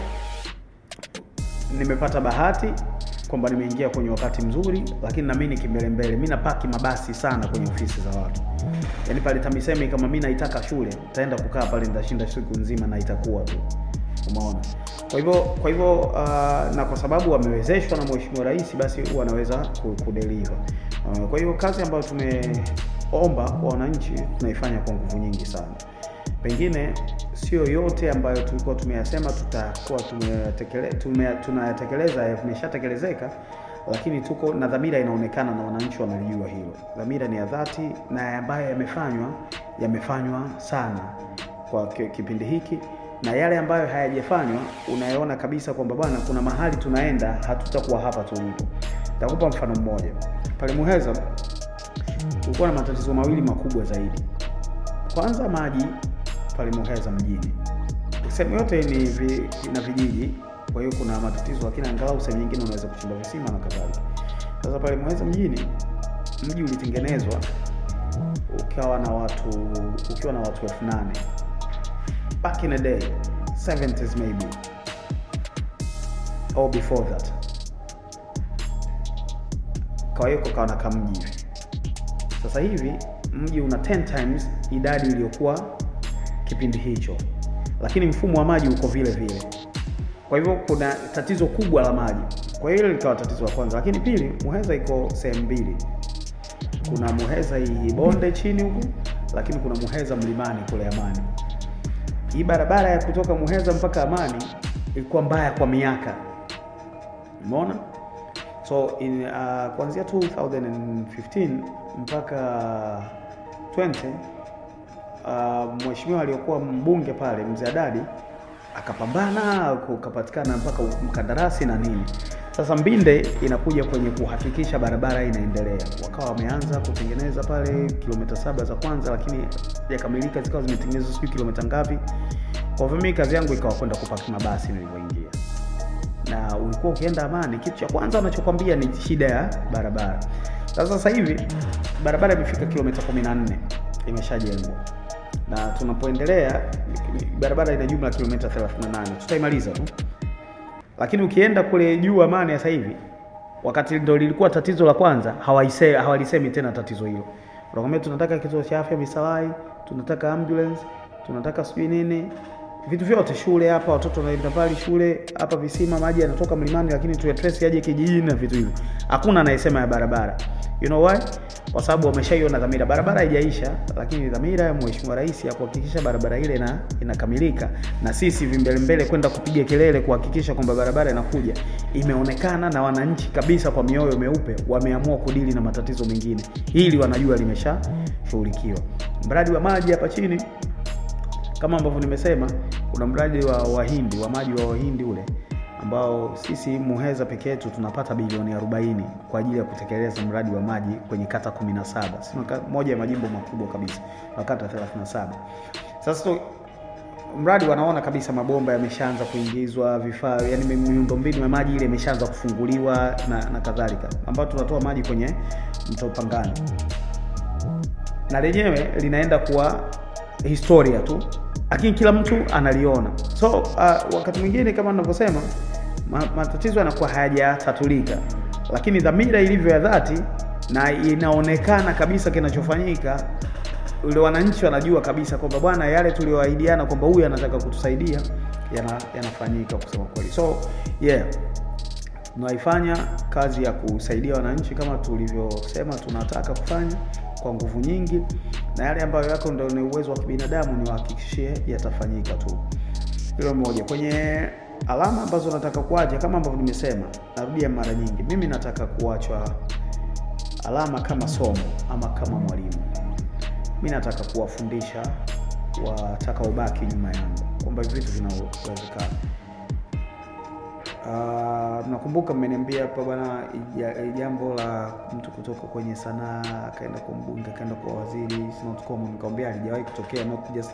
nimepata bahati kwamba nimeingia kwenye wakati mzuri, lakini na mimi kimbele mbele. Mimi napaki mabasi sana kwenye ofisi za watu. Yaani pale TAMISEMI kama mimi naitaka shule, nitaenda kukaa pale, nitashinda siku nzima na itakuwa tu. Umeona? Kwa hivyo kwa hivyo uh, na kwa sababu wamewezeshwa na Mheshimiwa Rais, basi huwa anaweza kudeliver. Uh, kwa hiyo kazi ambayo tumeomba kwa wananchi tunaifanya kwa nguvu nyingi sana. Pengine sio yote ambayo tulikuwa tumeyasema tutakuwa tumeyatekeleza tume, tunayatekeleza imeshatekelezeka, lakini tuko na dhamira inaonekana na wananchi wanalijua hilo. Dhamira ni ya dhati na ambayo yamefanywa yamefanywa sana kwa kipindi hiki, na yale ambayo hayajafanywa unayaona kabisa kwamba bwana kuna mahali tunaenda, hatutakuwa hapa tulipo. Nitakupa mfano mmoja. Pale Muheza kulikuwa na matatizo mawili makubwa zaidi. Kwanza maji pale Muheza mjini. Sehemu yote ni vi, na vijiji, kwa hiyo kuna matatizo, lakini angalau sehemu nyingine unaweza kuchimba visima na kadhalika. Sasa pale Muheza mjini, mji ulitengenezwa ukawa na watu ukiwa na watu elfu nane. Back in the day, seventies maybe, or before that. Kwa hiyo kukawa na kamji. Sasa hivi mji una ten times idadi iliyokuwa kipindi hicho. Lakini mfumo wa maji uko vile vile. Kwa hivyo kuna tatizo kubwa la maji. Kwa hiyo ile likawa tatizo la kwanza. Lakini pili, Muheza iko sehemu mbili. Kuna Muheza hii bonde chini huko, lakini kuna Muheza mlimani kule Amani. Hii barabara ya kutoka Muheza mpaka Amani ilikuwa mbaya kwa miaka. Umeona? So in uh, kuanzia twenty fifteen mpaka twenty uh, mheshimiwa aliyokuwa mbunge pale Mzee Adadi akapambana kukapatikana mpaka mkandarasi na nini. Sasa Mbinde inakuja kwenye kuhakikisha barabara inaendelea. Wakawa wameanza kutengeneza pale kilomita saba za kwanza, lakini yakamilika zikawa zimetengenezwa siku kilomita ngapi. Kwa vimi kazi yangu ikawa kwenda kupaki mabasi nilipoingia. Na ulikuwa ukienda Amani, kitu cha kwanza anachokwambia ni shida ya barabara. Sasa sasa hivi barabara imefika kilomita kumi na nne imeshajengwa. Na tunapoendelea barabara ina jumla kilomita thelathini na nane. Tutaimaliza tu. Lakini ukienda kule juu Amani sasa hivi, wakati ndio lilikuwa tatizo la kwanza, hawaisemi hawalisemi tena tatizo hilo. Wanakwambia tunataka kituo cha afya misalai, tunataka ambulance, tunataka sijui nini, vitu vyote shule hapa, watoto wanaenda pale shule, hapa visima maji yanatoka mlimani, lakini tu address yaje kijijini na vitu hivyo. Hakuna anayesema ya barabara. You know why? Kwa sababu wameshaiona dhamira. Barabara haijaisha, lakini dhamira ya Mheshimiwa Rais ya kuhakikisha barabara ile na inakamilika, na sisi vimbele mbele kwenda kupiga kelele kuhakikisha kwamba barabara inakuja, imeonekana na wananchi kabisa kwa mioyo meupe wameamua kudili na matatizo mengine. Hili wanajua limeshashughulikiwa. Mradi wa maji hapa chini kama ambavyo nimesema, kuna mradi wa Wahindi, wa maji wa Wahindi ule ambao sisi Muheza peke yetu tunapata bilioni arobaini kwa ajili ya kutekeleza mradi wa maji kwenye kata kumi na saba. Sio moja ya majimbo makubwa kabisa, na kata thelathini na saba. Sasa to, mradi wanaona kabisa mabomba yameshaanza kuingizwa, vifaa, yani miundombinu ya maji ile imeshaanza kufunguliwa na na kadhalika. Ambao tunatoa maji kwenye mto Pangani. Na lenyewe linaenda kuwa historia tu. Lakini kila mtu analiona. So uh, wakati mwingine kama ninavyosema matatizo yanakuwa hayajatatulika, lakini dhamira ilivyo ya dhati na inaonekana kabisa kinachofanyika, wale wananchi wanajua kabisa kwamba bwana yale tulioahidiana kwamba huyu anataka kutusaidia yana, yanafanyika kusema kweli. So yeah, tunaifanya kazi ya kusaidia wananchi kama tulivyosema tunataka kufanya kwa nguvu nyingi, na yale ambayo yako ndio ni uwezo wa kibinadamu ni wahakikishie yatafanyika tu. Hilo moja. Kwenye alama ambazo nataka kuacha, kama ambavyo nimesema narudia mara nyingi, mimi nataka kuachwa alama kama somo ama kama mwalimu. Mimi nataka kuwafundisha watakaobaki nyuma yangu kwamba vitu vinawezekana. Uh, nakumbuka mmeniambia hapa bwana jambo la mtu kutoka kwenye sanaa akaenda kwa mbunge akaenda kwa waziri not common. Nikamwambia alijawahi kutokea not just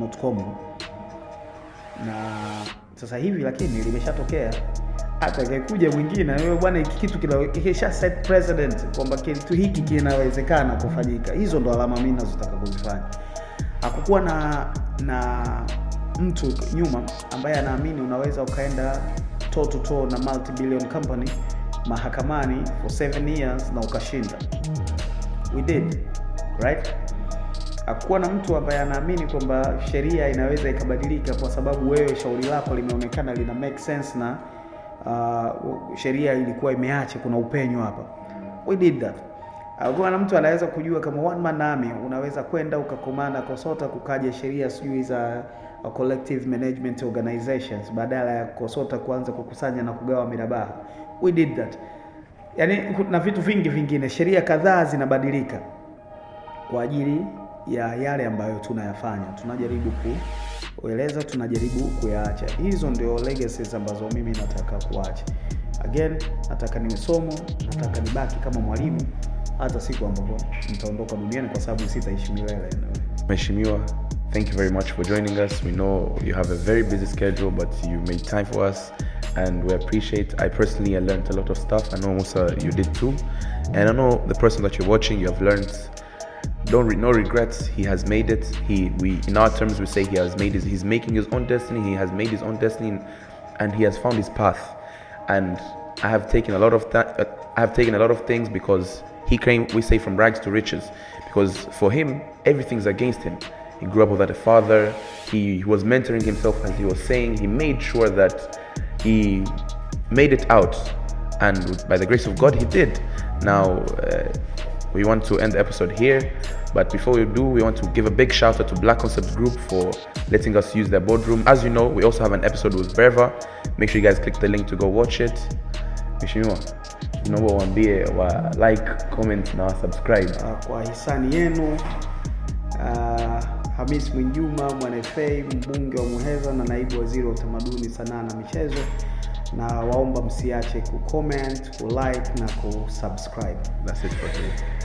not common, na sasa hivi lakini limeshatokea. Hata akikuja mwingine wewe bwana hiki kitu kinawezekana set president kwamba kitu hiki kinawezekana kufanyika. Hizo ndo alama mimi nazotaka kuzifanya. Hakukuwa na na mtu nyuma ambaye anaamini unaweza ukaenda toe to toe na multi-billion company mahakamani for seven years na ukashinda. We did, right? Hakuwa na mtu ambaye anaamini kwamba sheria inaweza ikabadilika kwa sababu wewe shauri lako limeonekana lina make sense na uh, sheria ilikuwa imeacha kuna upenyo hapa. We did that. Hakuwa na mtu anaweza kujua kama one man army unaweza kwenda ukakomanda kosota kukaje sheria sijui za a collective management organizations badala ya kosota kuanza kukusanya na kugawa mirabaha. We did that. Yani na vitu vingi vingine, sheria kadhaa zinabadilika kwa ajili ya yale ambayo tunayafanya, tunajaribu kueleza, tunajaribu kuyaacha. Hizo ndio legacies ambazo mimi nataka kuacha. Again, nataka niwe somo, nataka nibaki kama mwalimu hata siku ambapo nitaondoka duniani kwa sababu sitaishi milele. Mheshimiwa, thank you very much for joining us. We know you have a very busy schedule, but you made time for us and we appreciate. I personally I learned a lot of stuff. I know Musa, you did too. And I know the person that you're watching, you have learned. Don't re- no regrets. He has made it. He we in our terms we say he has made his he's making his own destiny. He has made his own destiny and he has found his path. And I have taken a lot of th- I have taken a lot of things because He came, we say, from rags to riches, because for him, everything's against him. He grew up without a father. He was mentoring himself, as he was saying. He made sure that he made it out. And by the grace of God, he did. Now, uh, we want to end the episode here. But before we do, we want to give a big shout out to Black Concept Group for letting us use their boardroom. As you know, we also have an episode with Breva. Make sure you guys click the link to go watch it. Naomba waambie wa like, comment na subscribe. Kwa hisani yenu, uh, Hamisi Mnyuma, MwanaFA, mbunge wa Muheza na naibu waziri wa utamaduni, sanaa na michezo, na waomba msiache ku comment, ku like na ku subscribe. That's it for today.